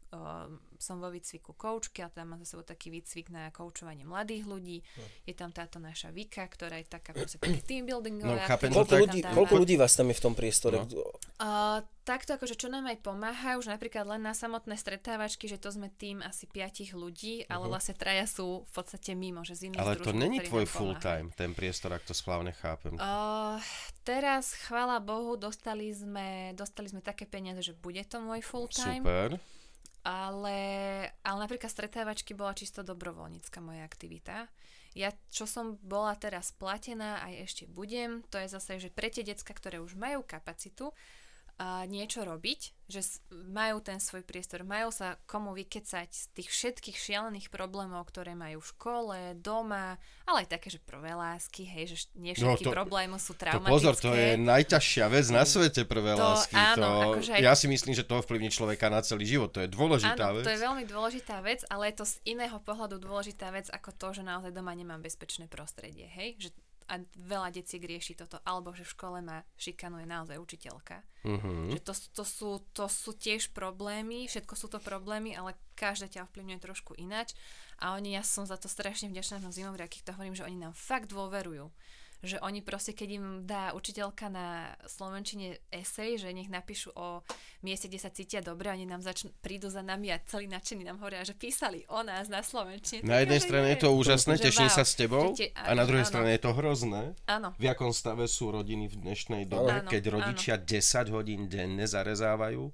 som vo výcviku koučky, ale tam mám za sebou taký výcvik na koučovanie mladých ľudí, je tam táto naša Vika, ktorá je taká taký teambuildingová. Koľko ľudí vás tam je v tom priestore? Takto akože čo nám aj pomáha, už napríklad len na samotné stretávačky, že to sme tým asi 5 ľudí, ale vlastne traja sú v podstate mimo, že z iných ale družín, to není tvoj full time, ten priestor, ak to správne chápem. Teraz, chvála Bohu, dostali sme také peniaze, že bude to môj full time. Super. Ale napríklad stretávačky bola čisto dobrovoľnícka moja aktivita. Ja, čo som bola teraz platená, aj ešte budem, to je zase, že pre tie decka, ktoré už majú kapacitu, niečo robiť, že majú ten svoj priestor, majú sa komu vykecať z tých všetkých šialených problémov, ktoré majú v škole, doma, ale aj také, že prvé lásky, hej, že nie všetky problémy sú traumatické. Pozor, to je najťažšia vec na svete, prvé lásky. Áno, akože aj... Ja si myslím, že to ovplyvní človeka na celý život, to je dôležitá vec. Áno, to je veľmi dôležitá vec, ale je to z iného pohľadu dôležitá vec ako to, že naozaj doma nemám bezpečné prostredie, hej, že a veľa deciek rieši toto, alebo že v škole ma šikanuje naozaj učiteľka. Mm-hmm. Že to sú tiež problémy, všetko sú to problémy, ale každá ťa ovplyvňuje trošku inač a oni, ja som za to strašne vďačná v Zimom riadku, to hovorím, že oni nám fakt dôverujú. Že oni proste, keď im dá učiteľka na slovenčine esej, že nech napíšu o mieste, kde sa cítia dobre, oni nám prídu za nami a celý nadšení nám hovoria, že písali o nás na slovenčine. Na jednej strane je to úžasné, teším sa s tebou, a na druhej strane je to hrozné. Áno. V jakom stave sú rodiny v dnešnej dobe, keď rodičia 10 hodín denne zarezávajú.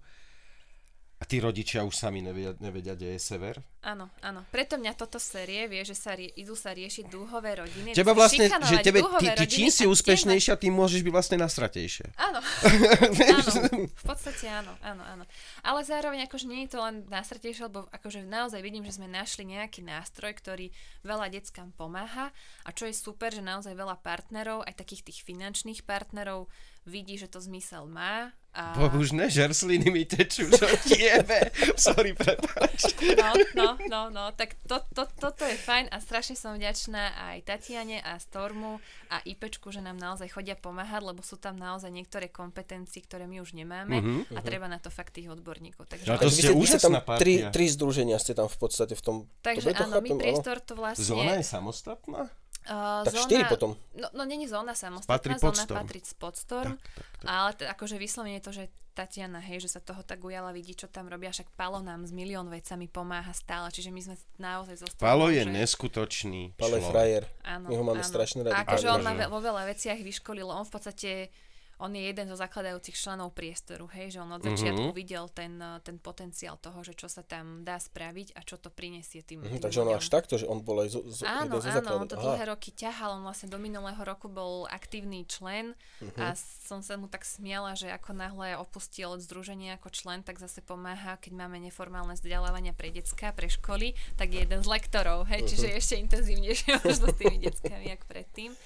A tí rodičia už sami nevedia, kde je sever? Áno, áno. Preto mňa toto série vie, že idú sa riešiť dúhové rodiny. Teba vlastne, že tebe, ty čím si úspešnejšia, tým môžeš byť vlastne nasratejšia. Áno. Áno. V podstate áno, áno, áno. Ale zároveň akože nie je to len nasratejšie, lebo akože naozaj vidím, že sme našli nejaký nástroj, ktorý veľa deckám pomáha. A čo je super, že naozaj veľa partnerov, aj takých tých finančných partnerov, vidí, že to zmysel má. A... Bohuž, nežer, sliny mi tečú, čo tiebe. Sorry, prepáč. No, tak toto je fajn a strašne som vďačná aj Tatiane a Stormu a Ipečku, že nám naozaj chodia pomáhať, lebo sú tam naozaj niektoré kompetencie, ktoré my už nemáme a treba na to fakt tých odborníkov. Takže no, to ste úžasná partia. Tri združenia ste tam v podstate v tom... Takže áno, my priestor to vlastne... Zóna je samostatná? Tak zóna, 4 potom. No není zóna samostatná, zóna patrí pod Storm, tak. Ale akože vyslovene to, že Tatiana, hej, že sa toho tak ujala, vidí, čo tam robia, však Palo nám s milión vecami pomáha stále, čiže my sme naozaj zostali. Palo je neskutočný človek. Palo je frajer, my ho máme strašne radi. Akože on ma vo veľa veciach vyškolil, on v podstate... On je jeden zo zakladajúcich členov priestoru, hej, že on od začiatku videl ten potenciál toho, že čo sa tam dá spraviť a čo to prinesie tým. Takže on až takto, že on bol aj jeden zo zakladajúcich. Áno, on to dlhé roky ťahal, on vlastne do minulého roku bol aktívny člen a som sa mu tak smiala, že ako náhle opustil od združenia ako člen, tak zase pomáha, keď máme neformálne vzdelávania pre decká, pre školy, tak je jeden z lektorov, hej, čiže ešte intenzívnejšie možno s tými deckami, jak predtým.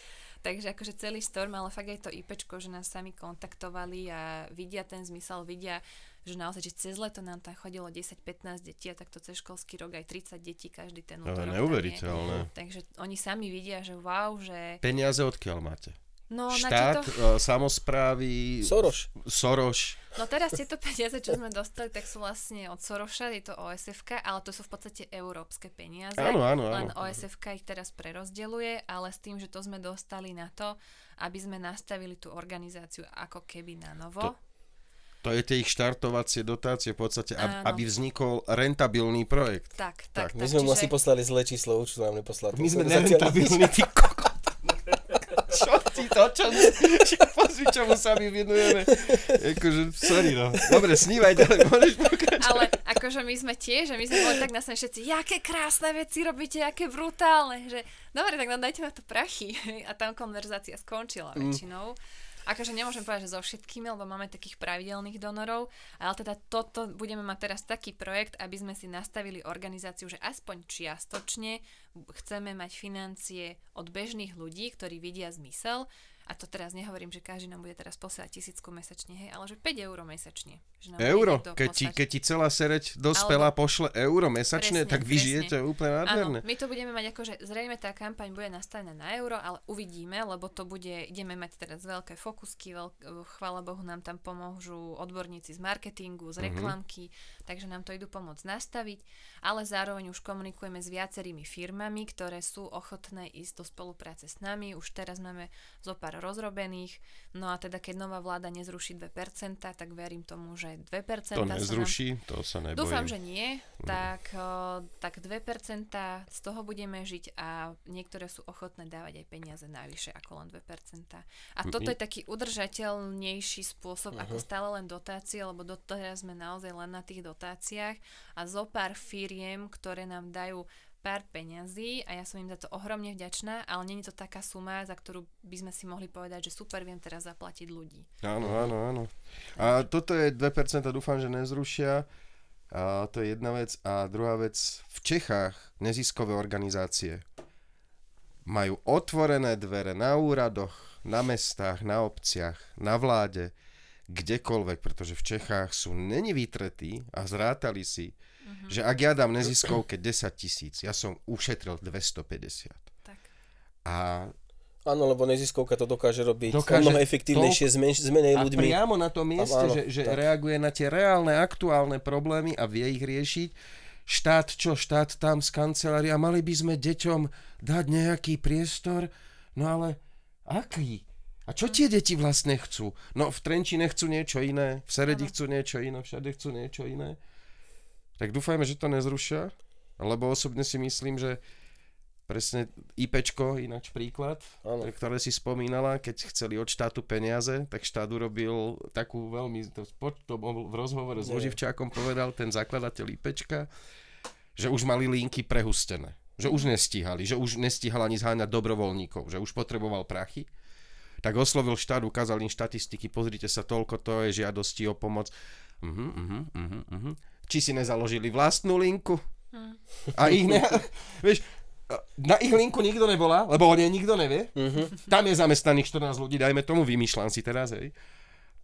Takže akože celý Storm, ale fakt aj to IPčko, že nás sami kontaktovali a vidia ten zmysel, vidia, že naozaj, že cez leto nám tam chodilo 10-15 detí a takto cez školský rok aj 30 detí každý ten útorok. Neuveriteľné. Takže oni sami vidia, že wow, že... Peniaze odkiaľ máte? No, štát, samosprávy... Soroš. No teraz tieto peniaze, čo sme dostali, tak sú vlastne od Soroša, je to OSFK, ale to sú v podstate európske peniaze. Áno. Len OSFK ich teraz prerozdeľuje, ale s tým, že to sme dostali na to, aby sme nastavili tú organizáciu ako keby na novo. To je tie ich štartovacie dotácie v podstate, aby vznikol rentabilný projekt. Tak. My sme mu asi poslali zlé číslo, čo nám neposlali. My sme nerentabilní, ty kokot. Čo ti to, pozri, čomu sami venujeme. Akože, sorry no. Dobre, snívaj ďalej, môžeš pokračovať. Ale akože my sme boli tak na všetci, jaké krásne veci robíte, jaké brutálne, že dobre, tak nám dajte na to prachy. A tam konverzácia skončila väčšinou. Akože nemôžem povedať, že so všetkými, lebo máme takých pravidelných donorov, ale teda toto budeme mať teraz taký projekt, aby sme si nastavili organizáciu, že aspoň čiastočne chceme mať financie od bežných ľudí, ktorí vidia zmysel. A to teraz nehovorím, že každý nám bude teraz posielať 1000 mesačne, hej, ale že 5 euro mesačne. Že euro? Keď ti celá sereť dospelá pošle euro mesačne, presne, tak vy žijete úplne nádherné. Áno, my to budeme mať akože, zrejme tá kampaň bude nastavená na euro, ale uvidíme, lebo to bude, ideme mať teraz veľké fokusky, chvála Bohu nám tam pomôžu odborníci z marketingu, z reklamky, takže nám to idú pomôcť nastaviť, ale zároveň už komunikujeme s viacerými firmami, ktoré sú ochotné ísť do spolupráce s nami, už teraz máme zopár rozrobených, no a teda keď nová vláda nezruší 2%, tak verím tomu, že 2%... To nezruší, to sa nebojím. Dúfam, že nie, tak 2% z toho budeme žiť a niektoré sú ochotné dávať aj peniaze navyše ako len 2%. A toto je taký udržateľnejší spôsob ako stále len dotácie, lebo doteraz sme naozaj len na tých dotáciách a zo pár firiem, ktoré nám dajú pár peňazí a ja som im za to ohromne vďačná, ale nie je to taká suma, za ktorú by sme si mohli povedať, že super, viem teraz zaplatiť ľudí. Áno. A toto je 2%, dúfam, že nezrušia. A to je jedna vec. A druhá vec, v Čechách neziskové organizácie majú otvorené dvere na úradoch, na mestách, na obciach, na vláde, kdekoľvek, pretože v Čechách sú není vytretí a zrátali si, že ak ja dám neziskovke 10 000, ja som ušetril 250. Tak. A Áno, lebo neziskovka to dokáže robiť mnoho efektívnejšie s menej ľuďmi. A priamo na tom mieste, áno, že reaguje na tie reálne, aktuálne problémy a vie ich riešiť. Štát čo? Štát tam z kancelária. Mali by sme deťom dať nejaký priestor? No ale aký? A čo tie deti vlastne chcú? No v Trenčine chcú niečo iné, v Seredi chcú niečo iné, všade chcú niečo iné. Tak dúfajme, že to nezrušia, lebo osobne si myslím, že presne IPčko, ináč príklad, ano, ktoré si spomínala, keď chceli od štátu peniaze, tak štát urobil takú veľmi, to v rozhovore s Loživčákom povedal ten zakladateľ IPčka, že už mali linky prehustené, že už nestíhali, že už nestíhala ani zháňať dobrovoľníkov, že už potreboval prachy, tak oslovil štát, ukázal im štatistiky, pozrite sa, toľko to je žiadosti o pomoc. Či si nezaložili vlastnú linku? A ich ne... Vieš, na ich linku nikto nevolá, lebo o nej nikto nevie. Tam je zamestnaných 14 ľudí, dajme tomu, vymýšľam si teraz, hej.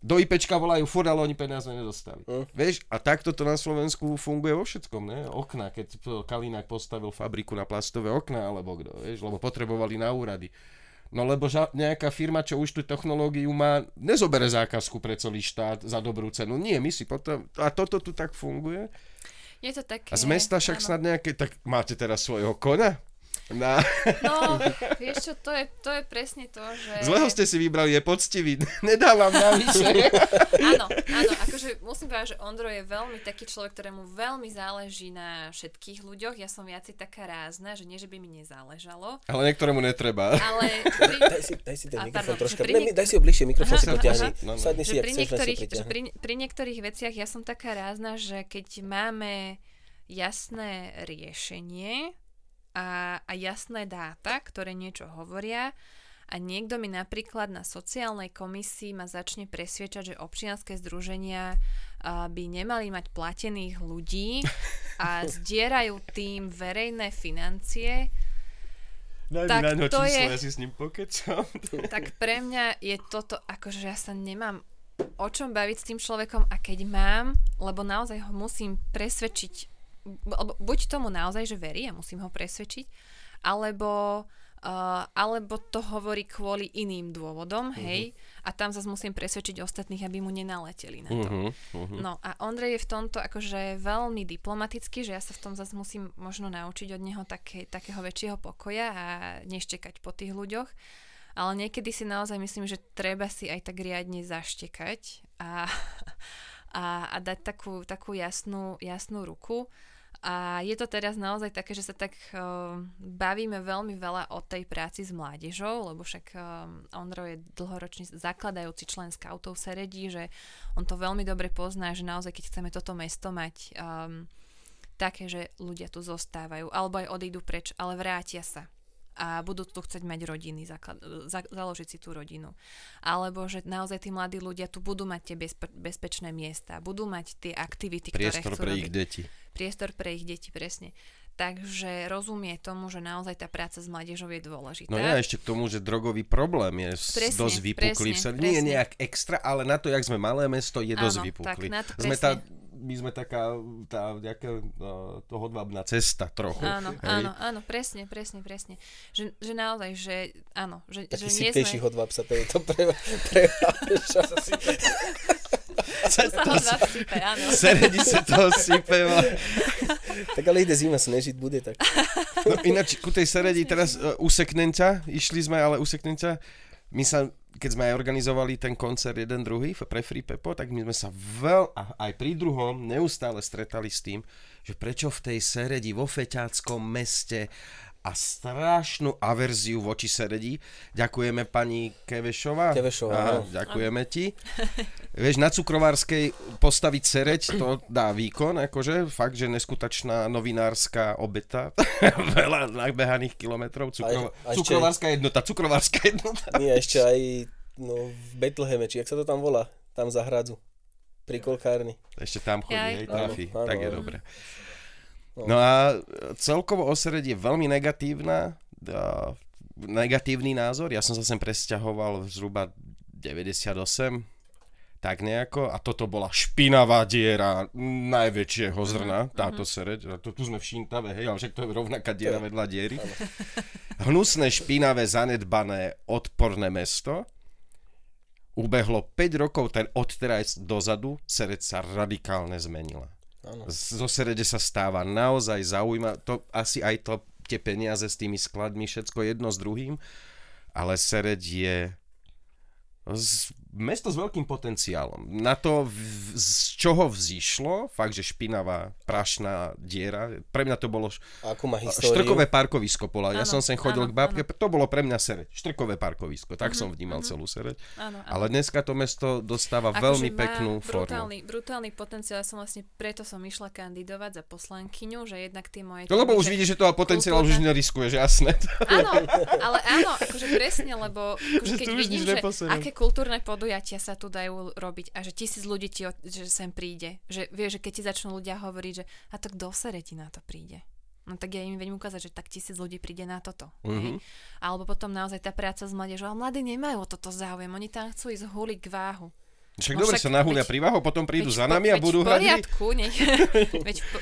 Do IPčka volajú furt, ale oni peniaze nedostali. Vieš, a takto to na Slovensku funguje vo všetkom, ne? Okna, keď Kalinák postavil fabriku na plastové okna, alebo kto, vieš, lebo potrebovali na úrady. No lebo nejaká firma, čo už tú technológiu má, nezobere zákazku pre celý štát za dobrú cenu. Nie, my si potom... A toto tu tak funguje. Je to také... A z mesta však snad nejaké... Tak máte teraz svojho kona? Na... No, vieš čo, to je presne to, že... Zlého ste si vybrali, je poctivý, nedávam navyše. Áno, akože musím povedať, že Ondro je veľmi taký človek, ktorému veľmi záleží na všetkých ľuďoch. Ja som viac taká rázna, že nie, že by mi nezáležalo. Ale niektorému netreba. Ale... Daj si ten mikrofón troška. Daj si ho bližšie, mikrofón si potiahni. Sadni si, ak chceš, len si pritiahni. Pri niektorých veciach ja som taká rázna, že keď máme jasné riešenie a jasné dáta, ktoré niečo hovoria a niekto mi napríklad na sociálnej komisii ma začne presviečať, že občianske združenia by nemali mať platených ľudí a zdierajú tým verejné financie, tak to je... Ja si s ním pokecam. Tak pre mňa je toto, akože ja sa nemám o čom baviť s tým človekom a keď mám, lebo naozaj ho musím presvedčiť, buď tomu naozaj, že verí a musím ho presvedčiť, alebo to hovorí kvôli iným dôvodom, hej, a tam zase musím presvedčiť ostatných, aby mu nenaleteli na to. No a Ondrej je v tomto akože veľmi diplomatický, že ja sa v tom zase musím možno naučiť od neho takého väčšieho pokoja a neštekať po tých ľuďoch, ale niekedy si naozaj myslím, že treba si aj tak riadne zaštekať a dať takú jasnú ruku. A je to teraz naozaj také, že sa tak bavíme veľmi veľa o tej práci s mládežou, lebo však Ondro je dlhoročný zakladajúci člen skautov v Seredi, že on to veľmi dobre pozná, že naozaj keď chceme toto mesto mať také, že ľudia tu zostávajú, alebo aj odídu preč, ale vrátia sa a budú tu chcieť mať rodiny, založiť si tú rodinu. Alebo že naozaj tí mladí ľudia tu budú mať tie bezpečné miesta, budú mať tie aktivity, priestor, ktoré chcú robiť. Priestor pre ich deti. Priestor pre ich deti, presne. Takže rozumie tomu, že naozaj tá práca s mládežou je dôležitá. No ja ešte k tomu, že drogový problém je presne, dosť vypuklý. Nie je nejak extra, ale na to, jak sme malé mesto, je dosť vypuklý. My sme taká hodvábna cesta trochu. Áno, presne. Že naozaj, že áno. Taký sypkejší hodváb sa to preváža. Tu sa hodváb sype, áno. Seredi sa toho sype. Tak ale ide zima, snežiť bude tak. No ináč, ku tej Seredi teraz useknenťa, išli sme, ale useknenťa, my sa... Keď sme aj organizovali ten koncert jeden druhý pre Free Pepo, tak my sme sa aj pri druhom neustále stretali s tým, že prečo v tej Seredi, vo feťáckom meste a strašnú averziu voči Seredi. Ďakujeme pani Kevešová. Ďakujeme ti. Vieš, na Cukrovárskej postaviť Sereď, to dá výkon, akože fakt, že neskutačná novinárska obeta. Veľa nabehaných kilometrov. Cukrovárska jednota. Nie, ešte aj v Betleheme, či jak sa to tam volá, tam za hradzu, pri kolkárni. Ešte tam chodí, aj trafí, tak je dobre. No a celkovo o Seredi je veľmi negatívny názor. Ja som sa sem presťahoval zhruba 98 tak nejako, a toto bola špinavá diera najväčšieho zrna, táto sereď, tu sme v Šintave, hej, ale však to je rovnaká diera vedľa diery. Hnusné, špinavé, zanedbané, odporné mesto. Ubehlo 5 rokov, odteraz dozadu Sereď sa radikálne zmenila. Ano. Zo Serede sa stáva naozaj zaujímavé, to asi aj to, tie peniaze s tými skladmi, všetko jedno s druhým, ale Sereď je mesto s veľkým potenciálom. Na to, z čoho vzýšlo, fakt, že špinavá, prašná diera, pre mňa to bolo štrkové parkovisko. Ja som sem chodil k bábke, to bolo pre mňa Sereď, štrkové parkovisko, tak som vnímal celú Sereď. Ale dneska to mesto dostáva veľmi peknú formu. Brutálny potenciál, ja som vlastne, preto som išla kandidovať za poslankyňu, že jednak tie moje... Lebo už vidíš, že toho potenciál už neriskuješ, jasné. Áno, ale áno, akože presne, lebo keď vidím, že aké kultúrne podujatia sa tu dajú robiť a že 1,000 ľudí ti že sem príde. Že vieš, že keď ti začnú ľudia hovoriť, že a tak do Seredi na to príde. No tak ja im vedem ukázať, že tak 1,000 ľudí príde na toto. Mm-hmm. Alebo potom naozaj tá práca s mládežou, ale mladí nemajú toto záujem. Oni tam chcú ísť huliť k váhu. Však dobre sa nahúlia pri váhu, potom prídu za nami a budú hrať.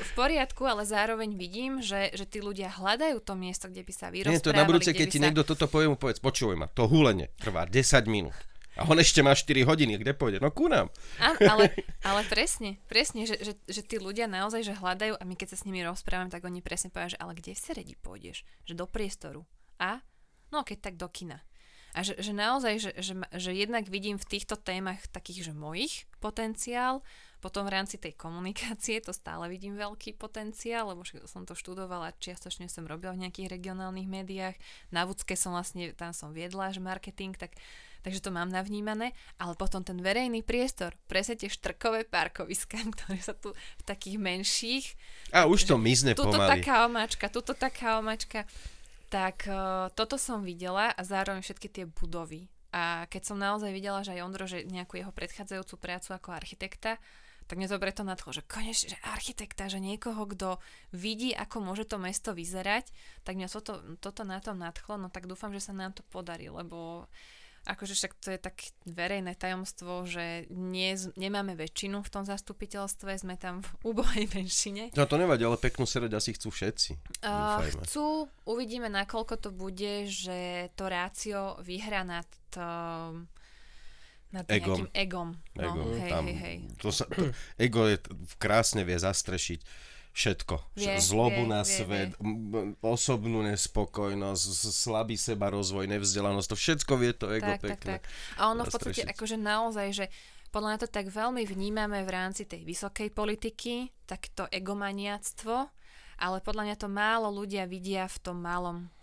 V poriadku, ale zároveň vidím, že tí ľudia hľadajú to miesto, kde by sa vyrozprávali. Nie, to na budúce, keď ti niekto toto povie, mu povedz, počúvaj ma, to húlenie trvá 10 minút. A on ešte má 4 hodiny, kde pôjde? No ku nám. Áno, ale presne, že tí ľudia naozaj že hľadajú a my keď sa s nimi rozprávam, tak oni presne povedia, že ale kde v Seredi pôjdeš? Že do priestoru. A? No keď tak do kina. A že naozaj, že jednak vidím v týchto témach takých, že mojich potenciál, potom v rámci tej komunikácie to stále vidím veľký potenciál, lebo som to študovala, čiastočne som robila v nejakých regionálnych médiách, na Vúcke som vlastne, tam som viedla, že marketing, takže to mám navnímané, ale potom ten verejný priestor, presne tie štrkové parkoviská, ktoré sa tu v takých menších... A už to mizne pomaly. Tuto taká omáčka. Tak toto som videla a zároveň všetky tie budovy. A keď som naozaj videla, že aj Ondro, že nejakú jeho predchádzajúcu prácu ako architekta, tak mne to preto nadchlo, že konečne, že architekta, že niekoho, kto vidí, ako môže to mesto vyzerať, tak mňa toto na tom nadchlo, no tak dúfam, že sa nám to podarí, lebo... Akože však to je tak verejné tajomstvo, že nemáme väčšinu v tom zastupiteľstve, sme tam v úbohej menšine. No to nevadí, ale peknú Sereď asi chcú všetci. Chcú, uvidíme, nakoľko to bude, že to rácio vyhrá nad egom. Nejakým egom. No, hej. To ego krásne vie zastrešiť všetko. Zlobu na svet, osobnú nespokojnosť, slabý sebarozvoj, nevzdelanosť, to všetko vie to ego pekne. Tak. A ono v podstate akože naozaj, že podľa mňa to tak veľmi vnímame v rámci tej vysokej politiky, tak to egomaniactvo, ale podľa mňa to málo ľudia vidia v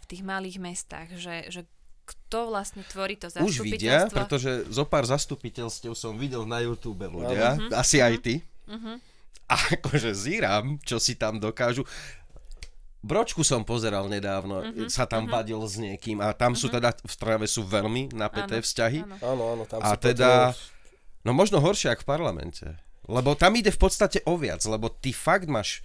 tých malých mestách, že kto vlastne tvorí to zastupiteľstvo. Už vidia, pretože zo pár zastupiteľstiev som videl na YouTube ľudia, asi aj ty. A akože zírám, čo si tam dokážu. Bročku som pozeral nedávno, sa tam vadil s niekým a tam sú teda, v Trnave sú veľmi napäté vzťahy. Áno, tam a sú teda, no možno horšie ako v parlamente, lebo tam ide v podstate o viac, lebo ty fakt máš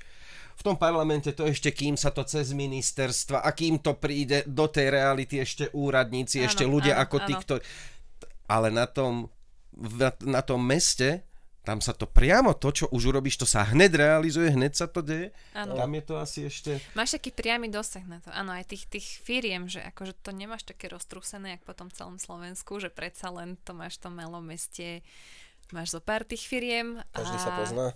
v tom parlamente to ešte, kým sa to cez ministerstva a kým to príde do tej reality ešte úradníci, ešte ľudia ako tí, ktorí... Ale na tom meste tam sa to priamo, to, čo už urobíš, to sa hneď realizuje, hneď sa to deje. Áno. Tam je to asi ešte... Máš taký priamy dosah na to. Áno, aj tých firiem, že akože to nemáš také roztrúsené, jak po tom celom Slovensku, že predsa len to máš v tom malom meste, máš zo pár tých firiem.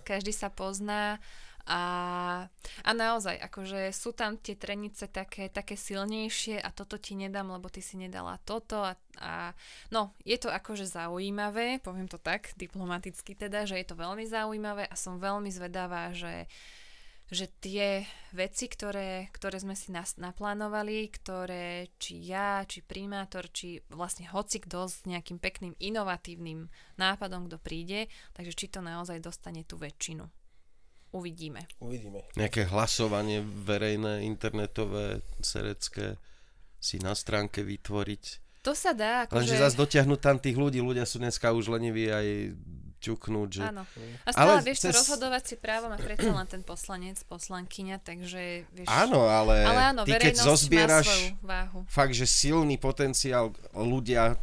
Každý sa pozná. A naozaj, akože sú tam tie trenice také silnejšie a toto ti nedám, lebo ty si nedala toto a no, je to akože zaujímavé, poviem to tak diplomaticky teda, že je to veľmi zaujímavé a som veľmi zvedavá, že tie veci, ktoré sme si naplánovali, ktoré či ja, či primátor, či vlastne hocikto s nejakým pekným inovatívnym nápadom, kto príde, takže či to naozaj dostane tú väčšinu. Uvidíme. Nejaké hlasovanie verejné, internetové, serecké si na stránke vytvoriť. To sa dá. Lenže zase dotiahnuť tam tých ľudí. Ľudia sú dneska už leniví aj ťuknúť. Že... Áno. A stále, ale vieš, cez... to rozhodovacie právo má predsa len ten poslanec, poslankyňa, takže vieš... Áno, ale áno, ty keď zozbieraš fakt, že silný potenciál ľudia,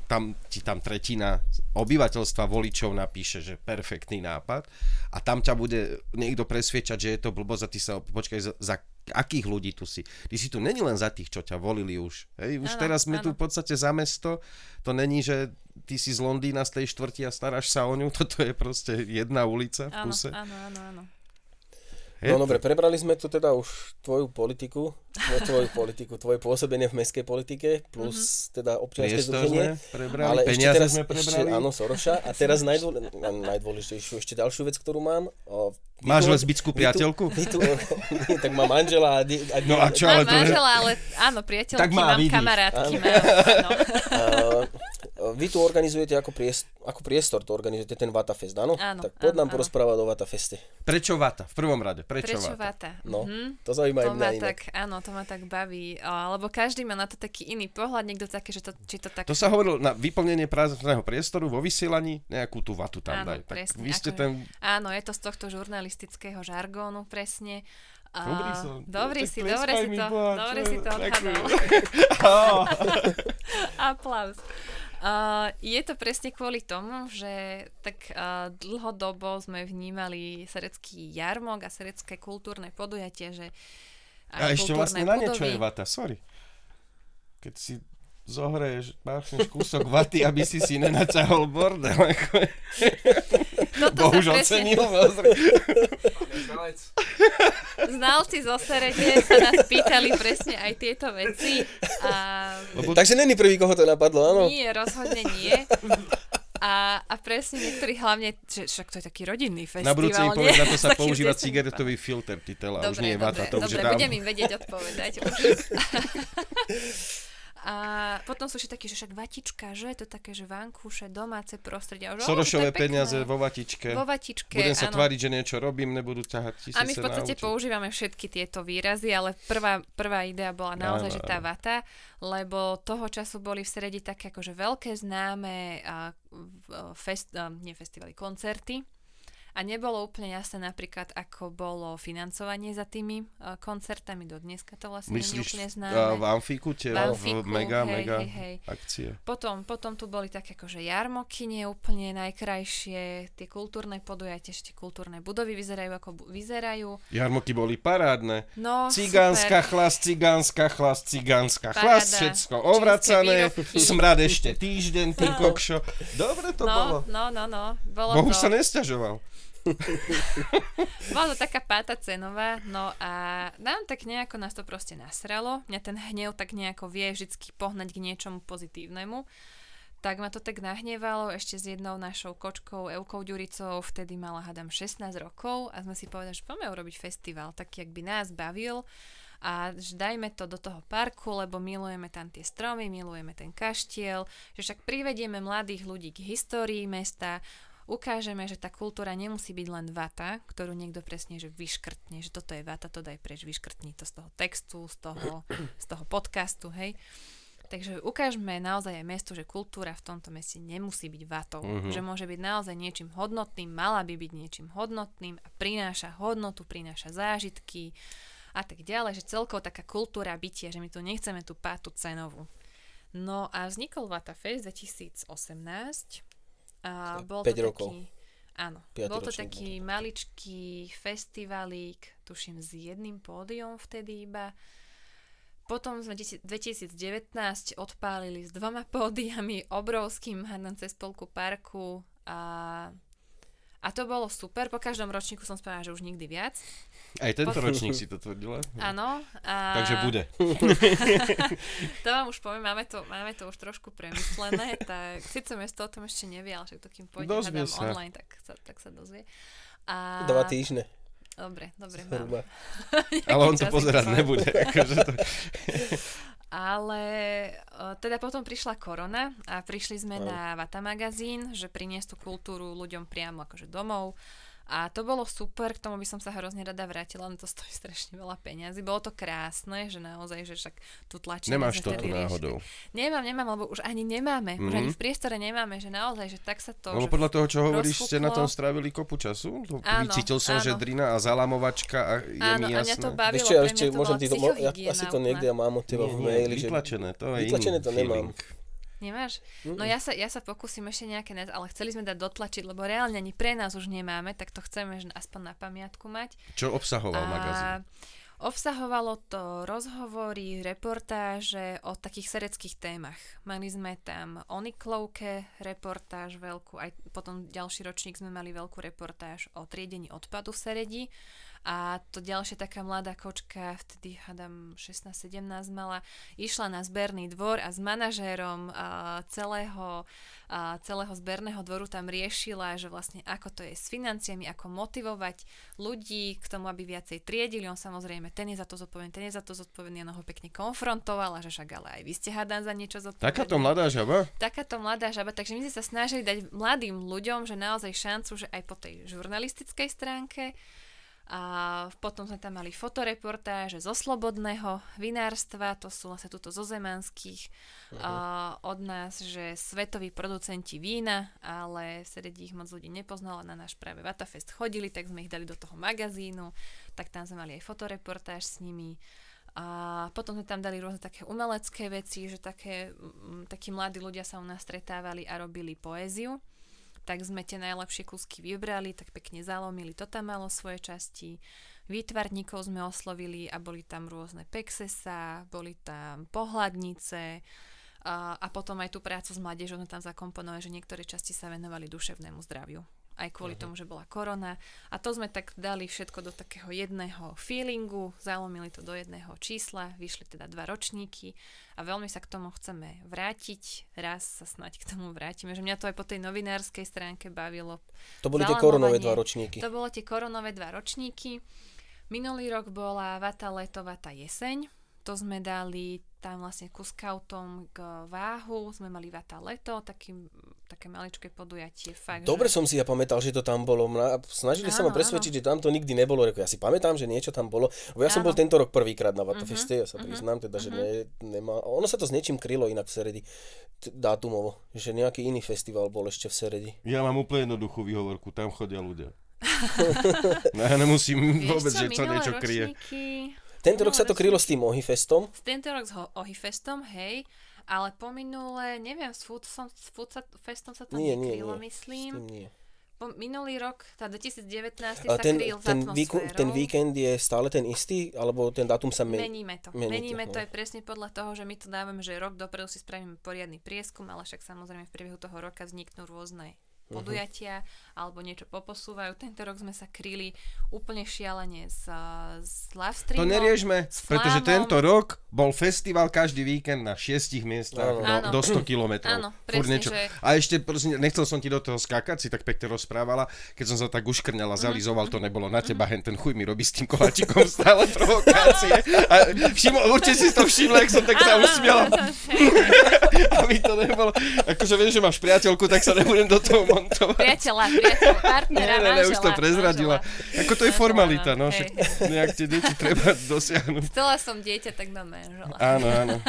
ti tam tretina obyvateľstva voličov napíše, že perfektný nápad a tam ťa bude niekto presviečať, že je to blbosť a ty sa počkaj za akých ľudí tu si. Ty si tu není len za tých, čo ťa volili už. Hej, už ano, teraz sme tu v podstate za mesto. To není, že ty si z Londýna z tej štvrti a staráš sa o ňu. Toto je proste jedna ulica v kuse. Áno. No dobre, prebrali sme tu teda už tvoje pôsobenie v mestskej politike, plus teda občianske združenie. Ale ešte teraz sme prebrali. Áno, Soroša. A teraz najdôležitejšiu ešte ďalšiu vec, ktorú mám. Máš lesbickú priateľku? Tak mám manžela. No a čo? Mám manžela, ale áno, priateľky, mám kamarátky. Vy tu organizujete ako priestor, to organizujete ten Vatafest, áno? Tak poď nám porozprávať o Vatafeste. Prečo Vata? V prvom rade, prečo Vata? No, to zaujíma aj mňa inak. Áno, to ma tak baví, lebo každý má na to taký iný pohľad, niekto také, že to tak... To sa hovorilo na vyplnenie prázdneho priestoru vo vysielaní, nejakú tú vatu tam daj. Tak vy ste ten... Áno, je to z tohto žurnalistického žargónu, presne. Dobre si to odhadol. Aplauz. Je to presne kvôli tomu, že tak dlhodobo sme vnímali Serecký jarmok a Serecké kultúrne podujatie, že a ešte vlastne na niečo je vata, sorry. Keď si zohreješ, máš kúsok vaty, aby si nenaťahol bordel. No to bohužiaľ sa presne... Znalci zo Serede sa nás pýtali presne aj tieto veci. Takže není prvý, koho to napadlo, áno? Nie, rozhodne nie. A presne niektorí hlavne, že však to je taký rodinný festival. Na budúce im povedz, na to sa používa cigaretový filter, titela. Dobre, už nie je vata, to už je tam. Budem im vedieť odpovedať. A potom sú všetci takí, že však vatička, že je to také, že vankúše, domáce prostredia. Sorošové peniaze vo vatičke. Budem sa tváriť, že niečo robím, nebudú ťahať tisíce. A my v podstate používame všetky tieto výrazy, ale prvá idea bola naozaj, že tá vata, lebo toho času boli v Seredi také akože veľké známe koncerty. A nebolo úplne jasné napríklad, ako bolo financovanie za tými koncertami. Do dneska to vlastne nie úplne známe. V Amfíku tie mega akcie. Potom tu boli také akože jarmoky, nie úplne najkrajšie. Tie kultúrne podujatia, tie kultúrne budovy vyzerajú ako vyzerajú. Jarmoky boli parádne. No, cigánska chlasť, všetko ovracané. Smrad ešte týždeň, ten kokšo. Dobre to bolo. Bolo Bohu to. Sa nesťažoval. Bola to taká páta cenová, no a nás to proste nasralo, mňa ten hnev tak nejako vie vždycky pohnať k niečomu pozitívnemu, tak ma to tak nahnevalo ešte s jednou našou kočkou Eukou Ďuricou, vtedy mala hádam 16 rokov a sme si povedali, že poďme urobiť festival, tak jak by nás bavil a dajme to do toho parku, lebo milujeme tam tie stromy, milujeme ten kaštiel, že však privedieme mladých ľudí k histórii mesta, ukážeme, že tá kultúra nemusí byť len vata, ktorú niekto presne že vyškrtne, že toto je vata, to daj preč, vyškrtni to z toho textu, z toho podcastu, hej. Takže ukážme naozaj aj mestu, že kultúra v tomto meste nemusí byť vatou, že môže byť naozaj niečím hodnotným, mala by byť niečím hodnotným a prináša hodnotu, prináša zážitky a tak ďalej, že celkovo taká kultúra bytia, že my tu nechceme tú pátu cenovú. No a vznikol Vatafest 2018. A bol to taký maličký festivalík, tuším s jedným pódiom vtedy iba. Potom sme 2019 odpálili s 2 pódiami, obrovským cez polku parku a to bolo super. Po každom ročníku som spomínala, že už nikdy viac. Aj tento ročník si to tvrdila. Áno. Takže bude. To vám už poviem, máme to už trošku premyslené, tak síce mesto o tom ešte nevie, ale však to kým pôjde hádam online, tak sa dozvie. 2 týždne. Dobre, mám. Ale on to pozerať nebude. Ale teda potom prišla korona a prišli sme na Vata magazín, že priniesť tú kultúru ľuďom priamo akože domov A to bolo super, k tomu by som sa hrozne rada vrátila, no to stojí strašne veľa peňazí. Bolo to krásne, že naozaj, že však tu tlačíme. Nemáš to tu náhodou. Nemám, lebo už ani nemáme. Mm-hmm. Už ani v priestore nemáme, že naozaj, že tak sa to... Lebo podľa toho, čo hovoríš, rozfúklo. Ste na tom strávili kopu času? Vycítil som, že drina a zalamovačka a je mi jasné. Áno, a mňa to bavilo, pre mňa to bola psychohygiena. Asi to niekde mám od teba v maili. Vytlačené, to je iný feeling. Nemáš? No ja sa pokúsim ešte nejaké, ale chceli sme dať dotlačiť, lebo reálne ani pre nás už nemáme, tak to chceme že aspoň na pamiatku mať. Čo obsahoval magazín? Obsahovalo to rozhovory, reportáže o takých sereckých témach. Mali sme tam o Niklovke reportáž veľkú, aj potom ďalší ročník sme mali veľkú reportáž o triedení odpadu v Seredi. A to ďalšia taká mladá kočka, vtedy hádam 16-17 mala, išla na zberný dvor a s manažérom celého zberného dvoru tam riešila, že vlastne ako to je s financiami, ako motivovať ľudí k tomu, aby viacej triedili. On samozrejme, ten je za to zodpovedný, ona ho pekne konfrontovala, že však ale aj vy ste hádam za niečo zodpovedný. Takáto mladá žaba, takže my sme sa snažili dať mladým ľuďom, že naozaj šancu, že aj po tej žurnalistickej stránke. A potom sme tam mali fotoreportáže zo slobodného vinárstva, to sú vlastne tuto zo zemanských od nás, že svetoví producenti vína, ale v Seredi ich moc ľudí nepoznalo, na náš práve Vatafest chodili, tak sme ich dali do toho magazínu, tak tam sme mali aj fotoreportáž s nimi. A potom sme tam dali rôzne také umelecké veci, že takí mladí ľudia sa u nás stretávali a robili poéziu. Tak sme tie najlepšie kúsky vybrali, tak pekne zalomili, to tam malo svoje časti. Výtvarníkov sme oslovili a boli tam rôzne pexesa, boli tam pohľadnice a potom aj tú prácu s mládežou sme tam zakomponovali, že niektoré časti sa venovali duševnému zdraviu. Aj kvôli tomu, že bola korona. A to sme tak dali všetko do takého jedného feelingu, zalomili to do jedného čísla, vyšli teda 2 ročníky a veľmi sa k tomu chceme vrátiť. Raz sa snáď k tomu vrátime, že mňa to aj po tej novinárskej stránke bavilo. To boli tie koronové 2 ročníky. To bolo tie koronové 2 ročníky. Minulý rok bola Vata leto, Vata jeseň. To sme dali tam vlastne ku skautom k váhu, sme mali Vata leto, také maličké podujatie. Fakt, dobre že... som si ja pamätal, že to tam bolo. Snažili sa ma presvedčiť, že tam to nikdy nebolo. Ja si pamätám, že niečo tam bolo. Ja som bol tento rok prvýkrát na Vatafeste, ja sa priznám, teda, že nemá... Ono sa to s niečím krylo inak v Seredi, dátumovo. Že nejaký iný festival bol ešte v Seredi. Ja mám úplne jednoduchú výhovorku, tam chodia ľudia. No ja nemusím vôbec, že sa niečo kryje. Tento rok sa to krylo s tým Ohyfestom. Tento rok s Ohyfestom, hej. Ale pominulé, neviem, s Foodfestom sa to nekrylo, myslím. Minulý rok, tá 2019 sa kryl s atmosférou. Ten víkend je stále ten istý, alebo ten dátum sa mení? Meníme to aj presne podľa toho, že my to dávame, že rok dopredu si spravíme poriadny prieskum, ale však samozrejme v priebehu toho roka vzniknú rôzne podujatia, alebo niečo poposúvajú. Tento rok sme sa kryli úplne šialene s live streamom. To neriešme, pretože tento rok bol festival každý víkend na 6 miestach do 100 kilometrov. Áno, presne, že... A ešte, prosím, nechcel som ti do toho skákať, si tak pekne rozprávala, keď som sa tak uškrňala, zalizoval, to nebolo na teba, hen ten chuj mi robí s tým koláčikom stále provokácie. A určite si to všimla, ak som tak sa usmiala. Aby to nebolo. Akože viem, že máš priateľku, tak sa nebudem do toho Priateľa, partnera, manžela. Už to prezradila. Manžela. Ako to je formalita, no. Však nejak tie deti treba dosiahnuť. Chcela som dieťa, tak mám manžela. Áno.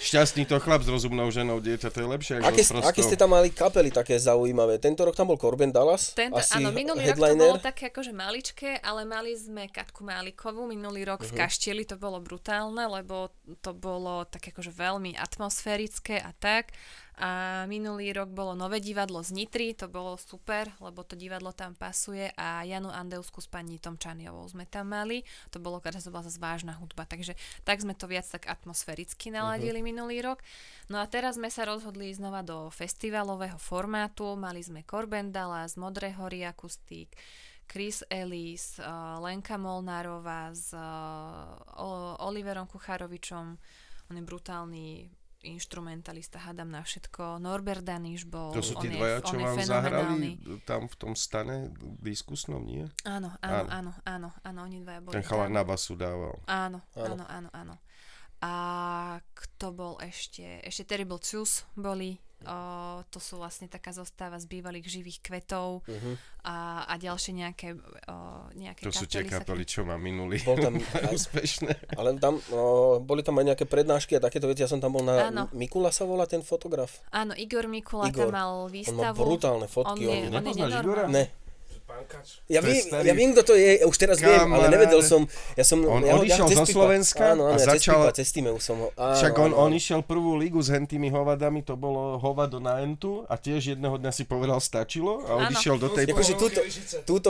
Šťastný to chlap s rozumnou ženou, dieťa, to je lepšie. Aké ste tam mali kapely také zaujímavé? Tento rok tam bol Corbin Dallas? Áno, minulý headliner. Rok to bolo také akože maličké, ale mali sme Katku Málikovú. Minulý rok v Kaštieli to bolo brutálne, lebo to bolo tak akože veľmi atmosférické a tak. A minulý rok bolo Nové divadlo z Nitry, to bolo super, lebo to divadlo tam pasuje a Janu Andeusku s pani Tomčaniovou sme tam mali, to bolo, keďže to bola zase vážna hudba, takže tak sme to viac tak atmosféricky naladili minulý rok. No a teraz sme sa rozhodli znova do festivalového formátu, mali sme Corben Dallas, Modré hory akustík, Chris Ellis, Lenka Molnárová s Oliverom Kucharovičom, on je brutálny inštrumentalista, hádam na všetko. Norbert Daniš bol, to sú tí dvaja, čo vám zahrali tam v tom stane diskusnom, nie? Áno, oni dvaja boli. Ten chalán na basu dával. Áno. A kto bol ešte? Ešte Terrible Zeus boli to sú vlastne taká zostava z bývalých živých kvetov a ďalšie nejaké to kapely. To sú tie kapely, čo ma minuli. Bol tam úspešné. Ale tam boli tam aj nejaké prednášky a takéto veci. Ja som tam bol na... Áno. Mikula sa volá ten fotograf. Áno, Igor Mikula. Tam mal výstavu. On má brutálne fotky. On nepoznáš Igora? Ne. Ja viem, kto to je, už teraz viem, ale nevedel som. Ja odišiel zo Slovenska a začal... Však on išiel prvú ligu s hentými hovadami, to bolo hovado na entu a tiež jedného dňa si povedal stačilo a odišiel do tej... Akože túto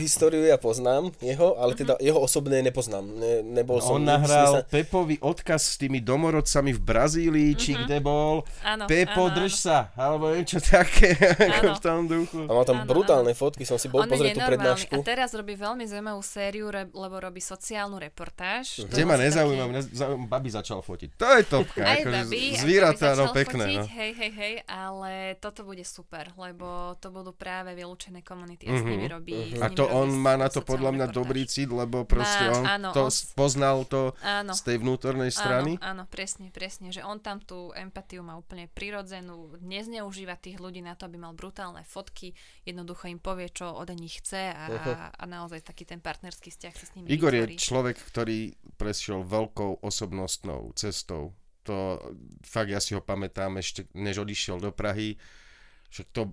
históriu ja poznám jeho, ale teda jeho osobné nepoznám. Nebol som... On nahral Pepovi odkaz s tými domorodcami v Brazílii, či kde bol. Pepo, drž sa, alebo niečo také, ako v tom duchu. A má tam brutálne fotky. On je nenormálny a teraz robí veľmi zaujímavú sériu, lebo robí sociálnu reportáž. Kde ma nezaujíma, babi začal fotiť. To je topka, zvieratá, no pekné. Fotiť, no. Hej, ale toto bude super, lebo to budú práve vylúčené komunity a s nimi robí. A to on má na to podľa mňa dobrý cít, lebo proste on poznal to z tej vnútornej strany. Áno, presne, že on tam tú empatiu má úplne prirodzenú, nezneužíva tých ľudí na to, aby mal brutálne fotky, jednoducho im povie, čo od nich chce a naozaj taký ten partnerský vzťah sa s nimi Igor vytvorí. Je človek, ktorý prešiel veľkou osobnostnou cestou. To fakt ja si ho pamätám ešte, než odišiel do Prahy, že to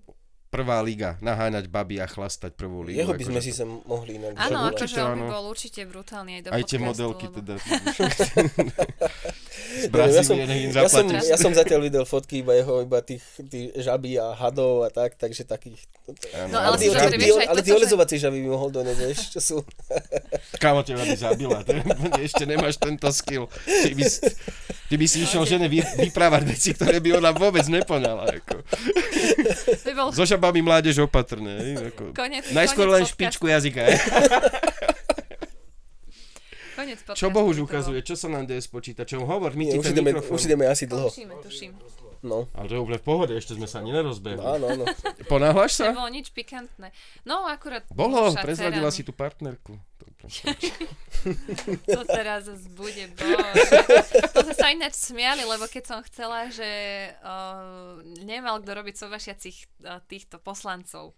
prvá liga, naháňať baby a chlastať prvú ligu. Jeho by sme si sem mohli inak. Áno, akože on by bol určite brutálny aj do podcastu. Aj tie modelky teda. Ja som zatiaľ videl fotky iba tých žabí a hadov a tak, takže takých... No, ale ty olezovacie žaby by mohol doniesť, vieš, čo sú... Kámo, teba by zabila, ešte nemáš tento skill. Ty by si išiel žene vyprávať veci, ktoré by ona vôbec nepoňala. Zoša babi mládež opatrne. Najskôr len špičku jazyka. Čo Boh už ukazuje, čo sa nám deje s počítačom? Hovor, my ti ten mikrofón. Už ideme asi dlho. Tuším. No. Ale to je úplne v pohode, ešte sme sa ani nerozbehli. Áno. Ponáhľaš sa? Nebolo nič pikantné. No akurát... Bolo, prezradila si tú partnerku. To teraz bude bože. To sa ináč smiali, lebo keď som chcela, že nemal kto robiť sobašiacich týchto poslancov.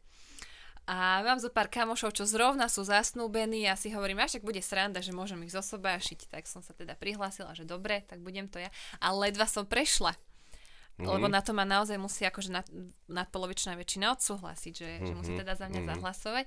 A mám zo pár kamošov, čo zrovna sú zasnúbení a si hovorím, až tak bude sranda, že môžem ich zosobášiť. Tak som sa teda prihlásila, že dobre, tak budem to ja. Ale ledva som prešla. Lebo na to ma naozaj musí akože nadpolovičná väčšina odsúhlasiť, že musí teda za mňa zahlasovať.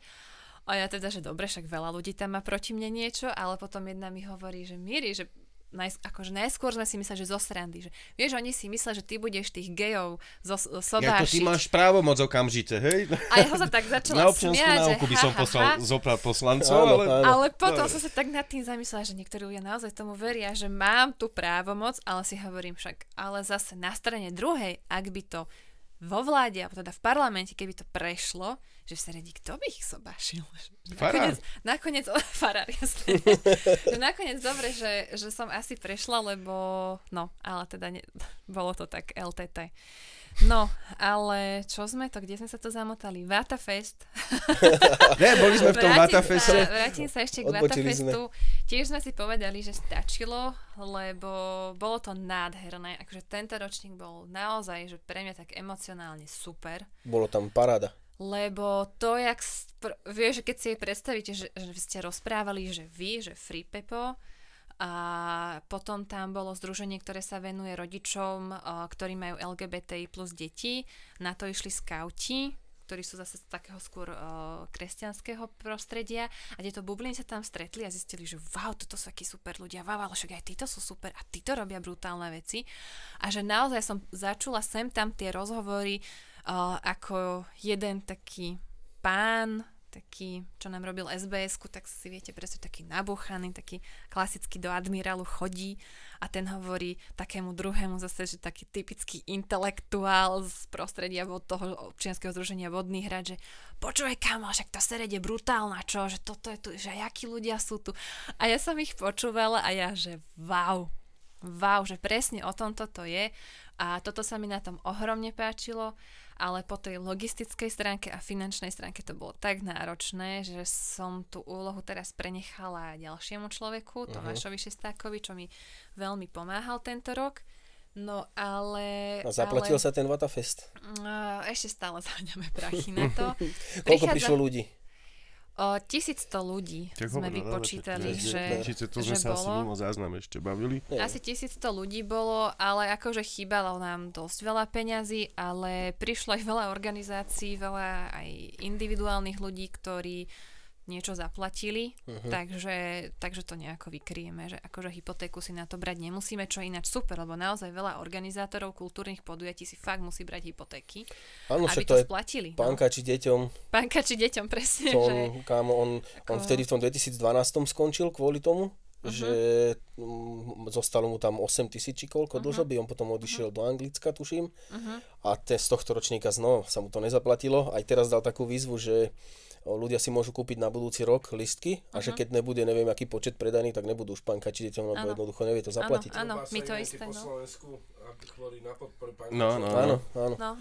A ja teda, že dobre, však veľa ľudí tam má proti mne niečo, ale potom jedna mi hovorí, že Miri, že najskôr sme si mysleli, že zo srandy, že vieš, oni si mysleli, že ty budeš tých gejov sobášiť. Ja to ty máš právomoc okamžite, hej? A ja ho sa tak začala smiať, že na občiansku náuku by som poslal zopra poslancov, ale potom som sa tak nad tým zamyslela, že niektorí ľudia naozaj tomu veria, že mám tú právomoc, ale si hovorím však, ale zase na strane druhej, ak by to vo vláde, alebo teda v parlamente, keby to prešlo, že v sredi, kto by ich sobášil? Nakoniec dobre, že som asi prešla, lebo no, ale teda bolo to tak LTT. No, ale čo sme to, kde sme sa to zamotali? Vatafest. Boli sme v tom Vatafeste. Vrátim sa ešte k Vatafestu. Tiež sme si povedali, že stačilo, lebo bolo to nádherné. Akože tento ročník bol naozaj, že pre mňa tak emocionálne super. Bolo tam paráda. Lebo to, jak vieš, keď si jej predstavíte, že ste rozprávali, že vy, že Free Pepo, a potom tam bolo združenie, ktoré sa venuje rodičom, ktorí majú LGBTI plus deti. Na to išli skauti, ktorí sú zase z takého skôr kresťanského prostredia. A tieto bubliny sa tam stretli a zistili, že wow, toto sú takí super ľudia, wow, ale však aj títo sú super a títo robia brutálne veci. A že naozaj som začula sem tam tie rozhovory, ako jeden taký pán, taký, čo nám robil SBS-ku, tak si viete predstaviť, taký nabúchaný, taký klasicky do admirálu chodí a ten hovorí takému druhému zase, že taký typický intelektuál z prostredia od toho občianskeho združenia Vodný hrad, že počúvaj kamo, však tá sreď je brutálna, čo, že toto je tu, že jakí ľudia sú tu. A ja som ich počúvala a ja, že wow, že presne o tom toto je a toto sa mi na tom ohromne páčilo. Ale po tej logistickej stránke a finančnej stránke to bolo tak náročné, že som tú úlohu teraz prenechala ďalšiemu človeku, Tomášovi Šestákovi, čo mi veľmi pomáhal tento rok. No ale... A zaplatil sa ten Vatafest? Ešte stále záňame prachy na to. Koľko prišlo ľudí? 1100 ľudí sme vypočítali, že sa bolo. Asi mimo záznam ešte bavili. Asi 1100 ľudí bolo, ale akože chýbalo nám dosť veľa peňazí, ale prišlo aj veľa organizácií, veľa aj individuálnych ľudí, ktorí niečo zaplatili, takže to nejako vykryjeme, že akože hypotéku si na to brať nemusíme, čo je ináč super, lebo naozaj veľa organizátorov kultúrnych podujatí si fakt musí brať hypotéky, áno, aby to splatili. Pánka či deťom, presne. On vtedy v tom 2012 skončil kvôli tomu, že zostalo mu tam 8 000 či koľko dlžoby, on potom odišiel do Anglicka, tuším, a z tohto ročníka znova sa mu to nezaplatilo. Aj teraz dal takú výzvu, že ľudia si môžu kúpiť na budúci rok lístky a že keď nebude, neviem, aký počet predaných, tak nebudú špankačiť deťom, lebo jednoducho nevie to zaplatiť. Áno, my to isté, no. Po Slovensku, kvôli na podporu pankačov.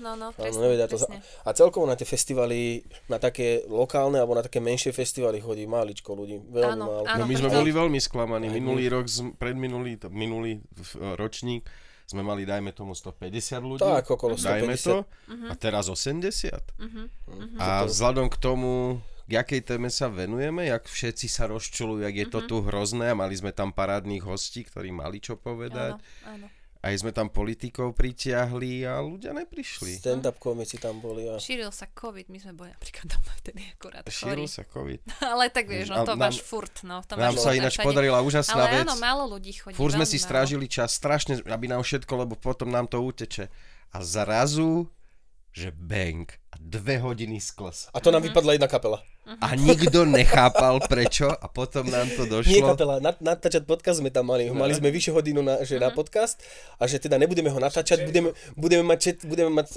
Áno, presne. A celkovo na tie festivaly, na také lokálne alebo na také menšie festivaly chodí máličko ľudí, veľmi málo. No my sme boli veľmi sklamaní. Minulý rok, minulý ročník sme mali, dajme tomu, 150 ľudí, tak, okolo 150. Dajme to, a teraz 80. A vzhľadom k tomu, k jakej téme sa venujeme, jak všetci sa rozčulujú, jak je to tu hrozné, a mali sme tam parádnych hostí, ktorí mali čo povedať. Áno. Aj sme tam politikov pritiahli a ľudia neprišli. Stand-up komici tam boli. A... Šíril sa COVID, my sme boli napríklad doma vtedy akorát. Šíril sa COVID. Ale tak vieš, no to máš furt. No, to nám sa ináč podarila úžasná vec. Ale áno, málo ľudí chodí. Furt sme si strážili čas strašne, aby nám všetko, lebo potom nám to uteče. A zrazu, že bang, 2 hodiny skles. A to nám vypadla jedna kapela. A nikto nechápal prečo, a potom nám to došlo. Nie kapela, natáčať podcast sme tam mali. Mali sme vyššie hodinu na podcast, a že teda nebudeme ho natáčať, budeme mať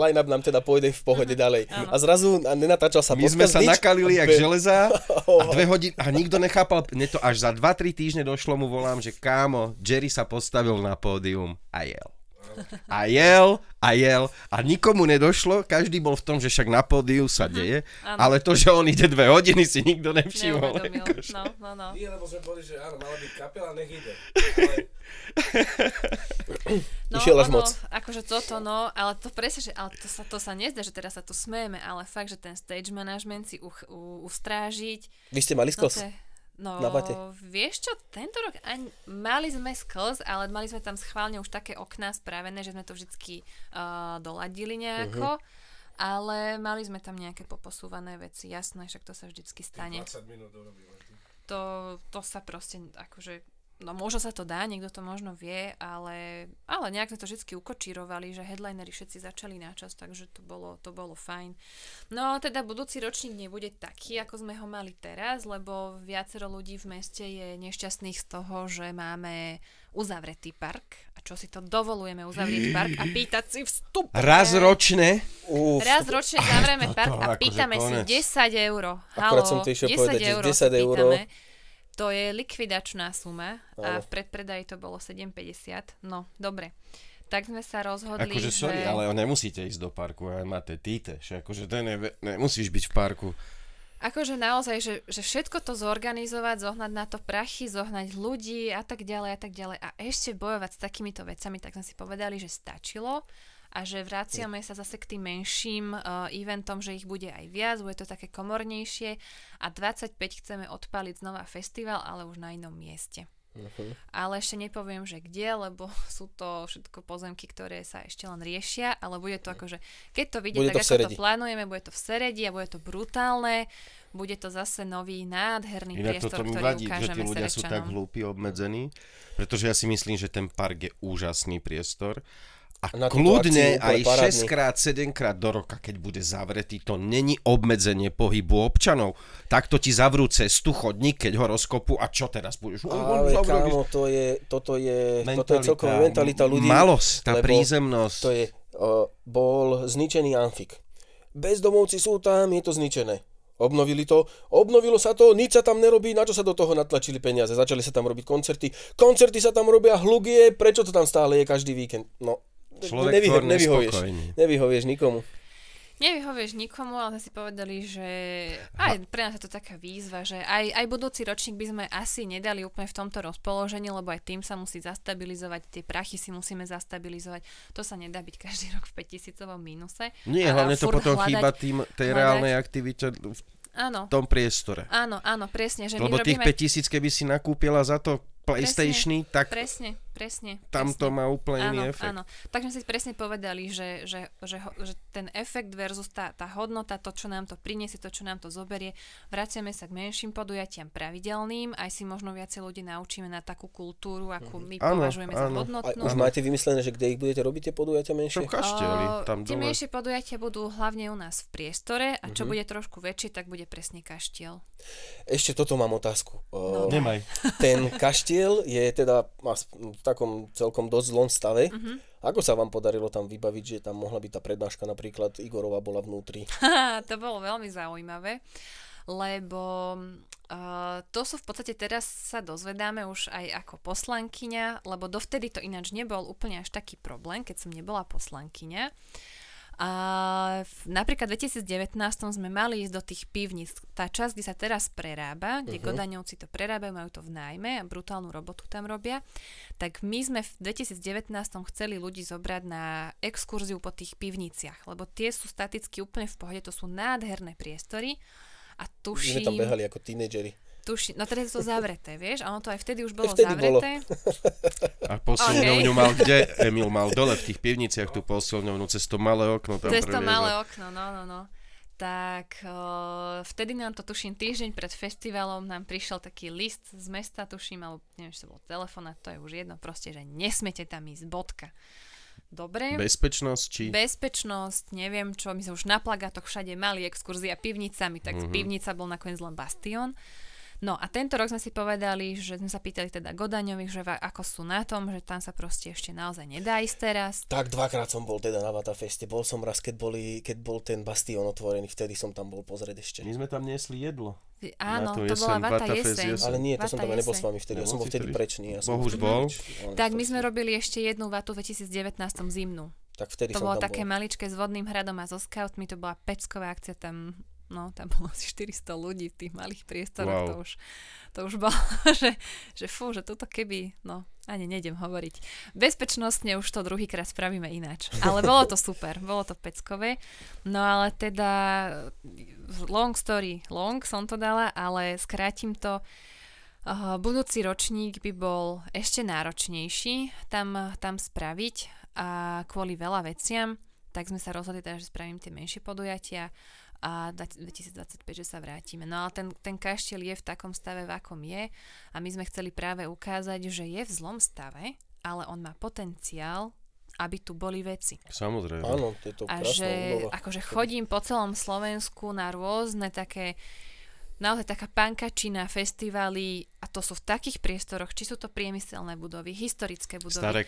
line-up nám teda pôjde v pohode ďalej. A zrazu nenatáčal sa podcast. My sme sa nakalili jak železa a 2 hodiny a nikto nechápal. To až za 2-3 týždne došlo, mu volám, že kámo, Jerry sa postavil na pódium a jel. A jel a nikomu nedošlo, každý bol v tom, že však na pódiu sa deje, ale to, že on ide 2 hodiny, si nikto nevšimol. No. Nie, lebo sme boli, že áno, mala byť kapela, nech ide. No, ono, akože toto, no, ale to presne, že ale to sa nezdá, že teraz sa tu smejeme, ale fakt, že ten stage management si ustrážiť. Vy ste mali skos? No, vieš čo, tento rok mali sme sklz, ale mali sme tam schválne už také okná spravené, že sme to vždycky doladili nejako, ale mali sme tam nejaké poposúvané veci, jasné, však to sa vždycky stane. 20 minút dorobíme. To sa proste akože, no možno sa to dá, niekto to možno vie, ale nejak sme to vždycky ukočírovali, že headlinery všetci začali na čas, takže to bolo fajn. No teda budúci ročník nebude taký, ako sme ho mali teraz, lebo viacero ľudí v meste je nešťastných z toho, že máme uzavretý park. A čo si to dovolujeme uzavrieť park a pýtať si vstup? Raz ročne zavrieme park a pýtame si 10 eur. Akorát som to išiel povedať, 10 eur pýtame. To je likvidačná suma a v predpredaji to bolo 7,50. No, dobre. Tak sme sa rozhodli, akože, sorry, ale nemusíte ísť do parku, ale máte týte. Akože nemusíš byť v parku. Akože naozaj, že všetko to zorganizovať, zohnať na to prachy, zohnať ľudí a tak ďalej. A ešte bojovať s takýmito vecami, tak sme si povedali, že stačilo. A že vraciame sa zase k tým menším eventom, že ich bude aj viac, bude to také komornejšie a 25 chceme odpáliť znova festival, ale už na inom mieste. Ale ešte nepoviem, že kde, lebo sú to všetko pozemky, ktoré sa ešte len riešia, ale bude to akože, keď to vyjde, tak ako to plánujeme, bude to v Seredi a bude to brutálne, bude to zase nový nádherný priestor, ktorý ukážeme Serečanom. Inak toto mi vadí, že tí ľudia sú tak hlúpi, obmedzení, pretože ja si myslím, že ten park je úžasný priestor. A kľudne aj 6-krát, 7-krát do roka, keď bude zavretý, to není obmedzenie pohybu občanov. Takto ti zavrú cestu, chodník, keď ho rozkopú, a čo teraz budeš? Ale kámo, toto je celková mentalita ľudí. Malosť, tá prízemnosť. To je, bol zničený amfik. Bezdomovci sú tam, je to zničené. Obnovilo sa to, nič sa tam nerobí, na čo sa do toho natlačili peniaze, začali sa tam robiť koncerty sa tam robia, hluk je, prečo to tam stále je každý víkend? No, človek nevyhovieš nikomu. Nevyhovieš nikomu, ale sme si povedali, že aj pre nás je to taká výzva, že aj budúci ročník by sme asi nedali úplne v tomto rozpoložení, lebo aj tým sa musí zastabilizovať, tie prachy si musíme zastabilizovať. To sa nedá byť každý rok v 5 000-ovom mínuse. Nie, hlavne to potom chýba tej reálnej aktivite v tom priestore. Áno, presne. Že lebo tých 5 000, keby si nakúpila za to PlayStationy, tak presne. Tam to má úplne iný efekt. Áno. Tak sme si presne povedali, že ten efekt versus tá hodnota, to, čo nám to priniesie, to, čo nám to zoberie, vraciame sa k menším podujatiam pravidelným, aj si možno viacej ľudí naučíme na takú kultúru, ako my považujeme za hodnotnú. A už máte vymyslené, že kde ich budete robiť tie podujatia menšie? Tie menšie podujatia budú hlavne u nás v priestore a čo bude trošku väčšie, tak bude presne kaštiel. Ešte toto mám otázku. Nemaj. Ten kaštiel je teda v takom celkom dosť zlom stave. Uh-huh. Ako sa vám podarilo tam vybaviť, že tam mohla byť tá prednáška, napríklad Igorova bola vnútri? To bolo veľmi zaujímavé, lebo to sú v podstate teraz sa dozvedáme už aj ako poslankyňa, lebo dovtedy to ináč nebol úplne až taký problém, keď som nebola poslankyňa. A napríklad v 2019 sme mali ísť do tých pivníc, tá časť, kde sa teraz prerába, kde Godaňovci to prerábajú, majú to v nájme a brutálnu robotu tam robia, tak my sme v 2019 chceli ľudí zobrať na exkurziu po tých pivniciach, lebo tie sú staticky úplne v pohode, to sú nádherné priestory a tuším... My sme tam behali ako tínedžeri. No teraz je to zavreté, vieš? Ono to aj vtedy už bolo zavreté. A posilňovňu mal kde? Emil mal dole v tých pivniciach tú posilňovňu cez to malé okno. Cez to malé okno, no. Tak vtedy nám to tuším týždeň pred festivalom nám prišiel taký list z mesta, tuším, alebo neviem, či to bol telefón, to je už jedno, proste, že nesmiete tam ísť, bodka. Dobre. Bezpečnosť, neviem čo, my sme už na plagátoch všade mali exkurzia pivnicami, tak pivnica bol nakoniec len bastión. No a tento rok sme si povedali, že sme sa pýtali teda Godaňových, že ako sú na tom, že tam sa proste ešte naozaj nedá ísť teraz. Tak dvakrát som bol teda na Vatafeste. Bol som raz, keď bol ten bastión otvorený, vtedy som tam bol pozrieť ešte. My sme tam niesli jedlo. Áno, to bola Vata jeseň. Ale nie, to som tam nebol s vami vtedy. Ja som bol vtedy prečný. Bohuž bol. Tak my sme robili ešte jednu Vatu v 2019 zimnú. Tak vtedy to bolo také maličké s vodným hradom a so scoutmi, to bola pecková akcia tam. No, tam bolo asi 400 ľudí v tých malých priestoroch, wow. to už bolo, že fú, že toto keby, no, ani nejdem hovoriť. Bezpečnostne už to druhýkrát spravíme ináč, ale bolo to super, bolo to peckové, no ale teda long story som to dala, ale skrátim to. Budúci ročník by bol ešte náročnejší tam spraviť a kvôli veľa veciam, tak sme sa rozhodli teda, že spravím tie menšie podujatia, a 2025, že sa vrátime. No ale ten kaštiel je v takom stave, v akom je a my sme chceli práve ukázať, že je v zlom stave, ale on má potenciál, aby tu boli veci. Samozrejme. Áno, to je to krásna úloha. A že akože chodím po celom Slovensku na rôzne také naozaj taká pankačina, festivály a to sú v takých priestoroch, či sú to priemyselné budovy, historické budovy.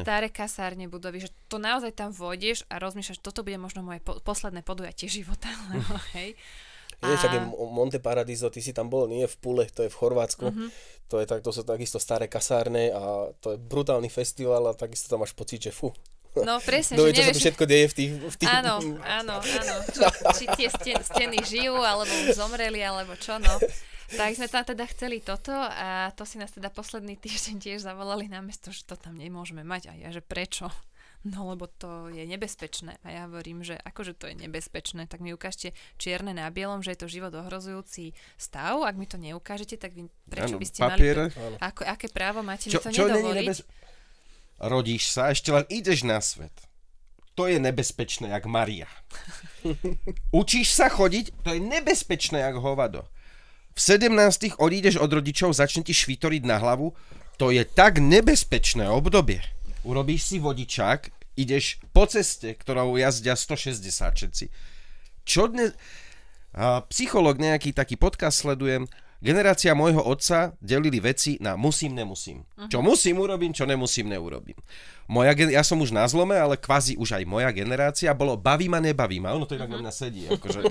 Staré kasárne budovy, že to naozaj tam vôjdeš a rozmýšľaš, toto bude možno moje posledné podujatie života. Lebo, hej. Je také Monte Paradiso, ty si tam bol, nie? V Pule, to je v Chorvátsku. To sú takisto staré kasárne a to je brutálny festival a takisto tam máš pocit, že fú. No presne, že nevieš... Čo sa tu všetko deje v tých... Áno. Či tie steny žijú, alebo už zomreli, alebo čo, no. Tak sme tam teda chceli toto a to si nás teda posledný týždeň tiež zavolali na mesto, že to tam nemôžeme mať. A ja, že prečo? No lebo to je nebezpečné. A ja hovorím, že akože to je nebezpečné, tak mi ukážte čierne na bielom, že je to život ohrozujúci stav. Ak mi to neukážete, tak vy prečo by ste papiere mali... Aké právo máte mi to nedovoliť? Rodíš sa, ešte len ideš na svet. To je nebezpečné, jak Maria. Učíš sa chodiť, to je nebezpečné, jak hovado. V 17 odídeš od rodičov, začne ti švitoriť na hlavu. To je tak nebezpečné obdobie. Urobíš si vodičák, ideš po ceste, ktorou jazdia 160 všetci. Čo dnes... Psycholog nejaký taký podcast sledujem... Generácia môjho otca delili veci na musím, nemusím. Čo musím, urobím, čo nemusím, neurobím. Ja som už na zlome, ale kvázi už aj moja generácia bolo baví ma, nebaví ma. Ono to inak na mňa sedí. Akože,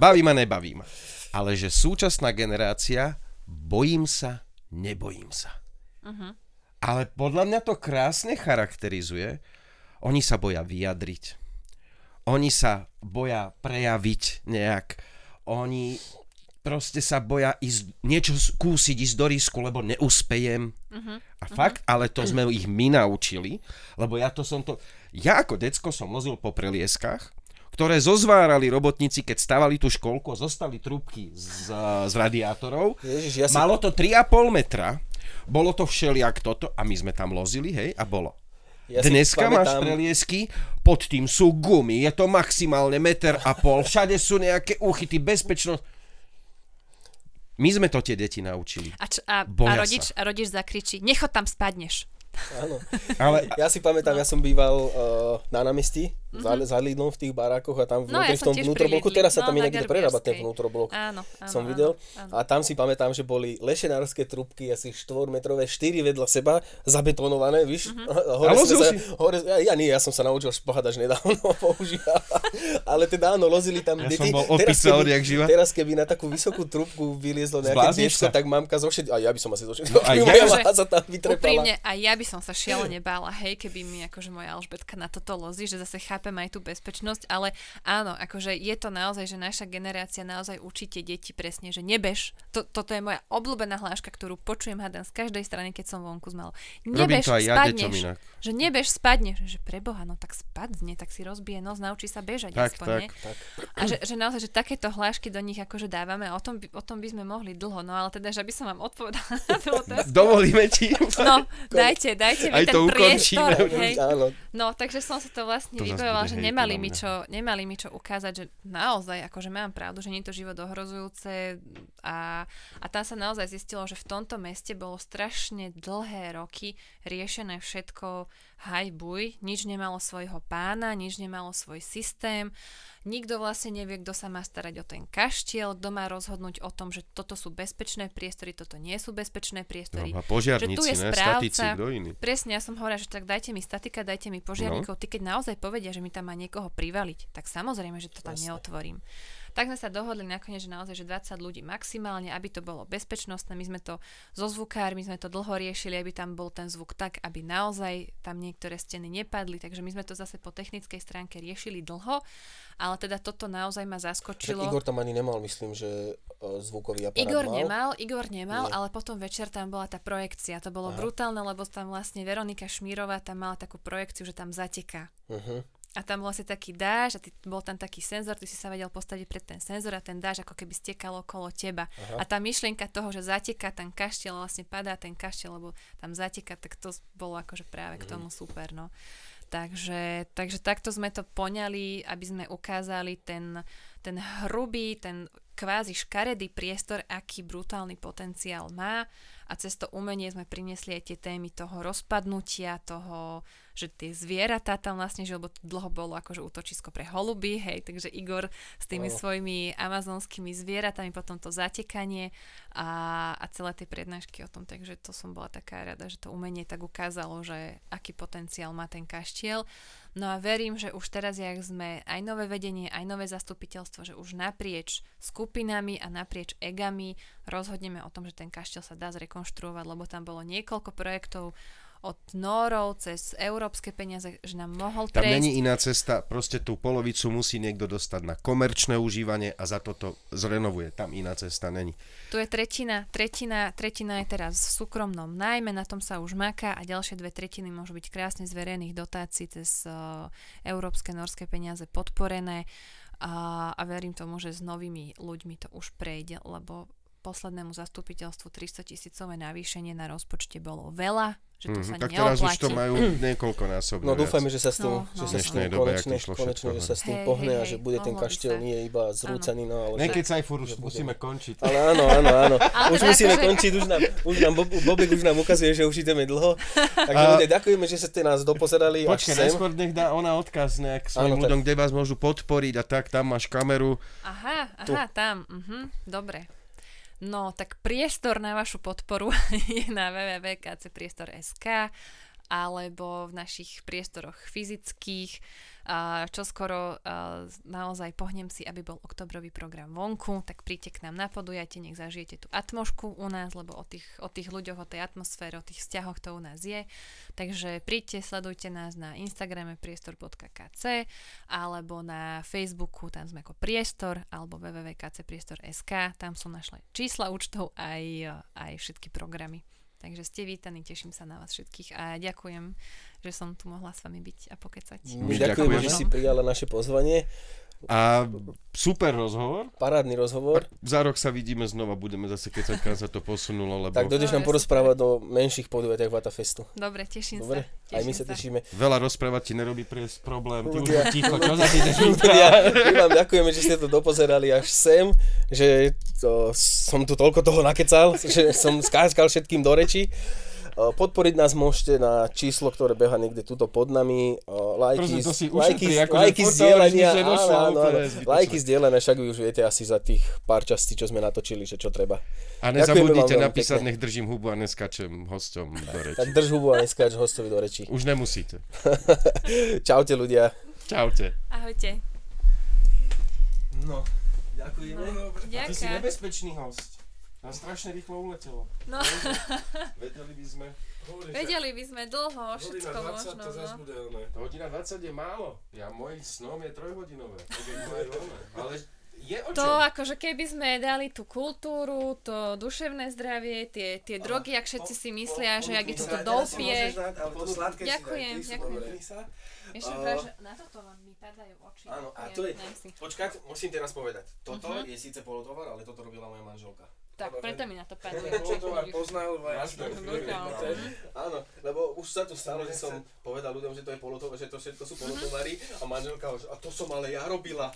baví ma, nebaví ma. Ale že súčasná generácia bojím sa, nebojím sa. Ale podľa mňa to krásne charakterizuje. Oni sa boja vyjadriť. Oni sa boja prejaviť nejak. Oni proste sa boja ísť, niečo skúsiť, ísť do risku, lebo neúspejem. Uh-huh. A fakt, ale to sme ich my naučili, lebo ja ako decko som lozil po prelieskách, ktoré zozvárali robotníci, keď stavali tú školku, zostali trúbky z radiátorov. Ježiš, malo to 3,5 metra, bolo to všeliak toto a my sme tam lozili, hej, a bolo. Ja dneska máš preliesky, pod tým sú gumy, je to maximálne 1,5 metra, všade sú nejaké úchyty, bezpečnosť. My sme to tie deti naučili. A rodič zakričí, necho tam spadneš. Áno. Ale, ja si pamätám, ja som býval na námestí, za Lidlom v tých barákoch a tam ja v tom vnútrobloku, teraz sa tam je niekde prerába ten vnútroblok, som videl. Áno. A tam si pamätám, že boli lešenárske trúbky, asi 4-metrové, 4 vedľa seba, zabetonované, víš? Ja som sa naučil špohať až nedávno používať. Ale teda áno, lozili tam deti. Teraz keby na takú vysokú trúbku vyliezlo nejaké dievča, tak mamka zošetila. A ja by som asi zošetila. A ja by som sa šialene bála, hej, keby mi akože moja Alžbetka na toto lozí, že zase chápem aj tú bezpečnosť, ale áno, akože je to naozaj, že naša generácia naozaj učí tie deti presne, že nebež. Toto je moja obľúbená hláška, ktorú počujem hádam z každej strany, keď som vonku zmalo. Nebež, spadneš. Ja že nebež, spadneš. Že preboha, no tak spadne, tak si rozbije nos, naučí sa bežať. Tak. A že naozaj, že takéto hlášky do nich akože dávame a o tom by sme mohli dlho, no ale teda, že aby som vám odpovedala na tú otázku. Dovolíme ti. No, dajte mi ten priestor. No, takže som sa to vlastne vybojovala, že nemali mi čo ukázať, že naozaj, akože mám pravdu, že nie je to život ohrozujúce a tam sa naozaj zistilo, že v tomto meste bolo strašne dlhé roky riešené všetko hajbuj, nič nemalo svojho pána, nič nemalo svoj systém, nikto vlastne nevie, kto sa má starať o ten kaštiel, kto má rozhodnúť o tom, že toto sú bezpečné priestory, toto nie sú bezpečné priestory. No, a požiarníci, že tu je statici, kto iný? Presne, ja som hovorila, že tak dajte mi statika, dajte mi požiarníkov, ty keď naozaj povedia, že mi tam má niekoho privaliť, tak samozrejme, že to tam neotvorím. Tak sme sa dohodli nakoniec, že naozaj, že 20 ľudí maximálne, aby to bolo bezpečnostné. My sme to so zvukármi, sme to dlho riešili, aby tam bol ten zvuk tak, aby naozaj tam niektoré steny nepadli. Takže my sme to zase po technickej stránke riešili dlho, ale teda toto naozaj ma zaskočilo. Igor tam ani nemal, myslím, že zvukový aparát Igor nemal, ale potom večer tam bola tá projekcia. To bolo brutálne, lebo tam vlastne Veronika Šmírová tam mala takú projekciu, že tam zateká. A tam vlastne taký dáž a bol tam taký senzor, ty si sa vedel postaviť pred ten senzor a ten dáž ako keby stekal okolo teba. Aha. A tá myšlienka toho, že zateká tam kaštiel, vlastne padá ten kaštiel, lebo tam zateká, tak to bolo akože práve k tomu super, no. Takže takto sme to poňali, aby sme ukázali ten hrubý, ten kvázi škaredý priestor, aký brutálny potenciál má a cez to umenie sme priniesli aj tie témy toho rozpadnutia, toho, že tie zvieratá tam vlastne, že lebo dlho bolo akože útočisko pre holuby, hej, takže Igor s tými svojimi amazonskými zvieratami, potom to zatekanie a celé tie prednášky o tom, takže to som bola taká rada, že to umenie tak ukázalo, že aký potenciál má ten kaštiel. No a verím, že už teraz, jak sme aj nové vedenie, aj nové zastupiteľstvo, že už naprieč skupinami a naprieč egami rozhodneme o tom, že ten kaštiel sa dá zrekonštruovať, lebo tam bolo niekoľko projektov od Nórov cez európske peniaze, že nám mohol prejsť. Tam není iná cesta, proste tú polovicu musí niekto dostať na komerčné užívanie a za toto zrenovuje. Tam iná cesta není. Tu je tretina je teraz v súkromnom nájme, na tom sa už maká a ďalšie 2/3 môžu byť krásne z verejných dotácií cez európske norské peniaze podporené a verím tomu, že s novými ľuďmi to už prejde, lebo poslednému zastupiteľstvu 300 000 navýšenie na rozpočte bolo veľa, že to sa tak neoplatí. Tak teraz už to majú niekoľkonásobne. No dúfajme, že sa s tým pohne a že bude ten kaštiel nie iba zrúcaný. No, niekedy sa aj furt už musíme končiť. Ale áno. Bobek už nám ukazuje, že už ideme dlho. Takže ľudia, ďakujeme, že ste nás doposedali. Počkaj, neskôr nech dá ona odkaz nejak svojim ľuďom, kde vás môžu podporiť a tak, tam máš kameru. Aha, tam. Dobre. No, tak priestor na vašu podporu je na www.kcpriestor.sk alebo v našich priestoroch fyzických. Čoskoro naozaj pohnem si, aby bol oktobrový program vonku, tak príďte k nám na podujatie, nech zažijete tú atmošku u nás, lebo o tých ľuďoch, o tej atmosfére, o tých vzťahoch to u nás je. Takže príďte, sledujte nás na Instagrame priestor.kc alebo na Facebooku, tam sme ako Priestor, alebo www.kcpriestor.sk, tam sú naše čísla účtov aj všetky programy. Takže ste vítaní, teším sa na vás všetkých a ďakujem, že som tu mohla s vami byť a pokecať. My ďakujeme, že si prijala naše pozvanie. A super rozhovor. Parádny rozhovor. Za rok sa vidíme znova, budeme zase kecať, kam sa to posunulo. Lebo... Tak dojdeš nám porozprávať do menších podujatiach Vatafestu. Dobre, teším sa. Aj my sa tešíme. Veľa rozprávať ti nerobí problém. Ty už ticho, čo sa ti ľudia, my vám ďakujeme, že ste to dopozerali až sem, že som tu toľko toho nakecal, že som skáskal všetkým do reči. Podporiť nás môžete na číslo, ktoré beha niekde tuto pod nami. Lajky, zdieľania, lajky, zdieľania, však vy už viete asi za tých pár častí, čo sme natočili, že čo treba. A nezabudnite napísať, nech držím hubu a neskačem hostom do reči. Tak drž hubu a neskač hostovi do reči. Už nemusíte. Čaute ľudia. Čaute. Ahojte. No, ďakujeme. No, ty si nebezpečný host. Nám strašne rýchlo uletelo. No. Vedeli by sme dlho, všetko možno. Hodina 20 je málo. Ja môj snom je 3-hodinové. Ale je o čom. To akože keby sme dali tú kultúru, to duševné zdravie, tie drogy, ak všetci si myslia, že ak je toto dopie. Ďakujem. Ešte práve, na toto vám mi padajú oči. Áno, a to je, počkaj, musím teraz povedať. Toto je síce polotovar, ale toto robila moja manželka. Tak, preto mi na to padlo. Polotovar poznal, áno, lebo už sa to stalo, že som povedal ľuďom, že to je polotovar, že to všetko sú polotovary a manželka už, a to som ale ja robila.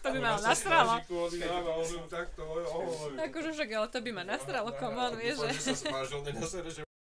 To by ma nasralo. Tak už však, ale to by ma nasralo, komón, vieš, že...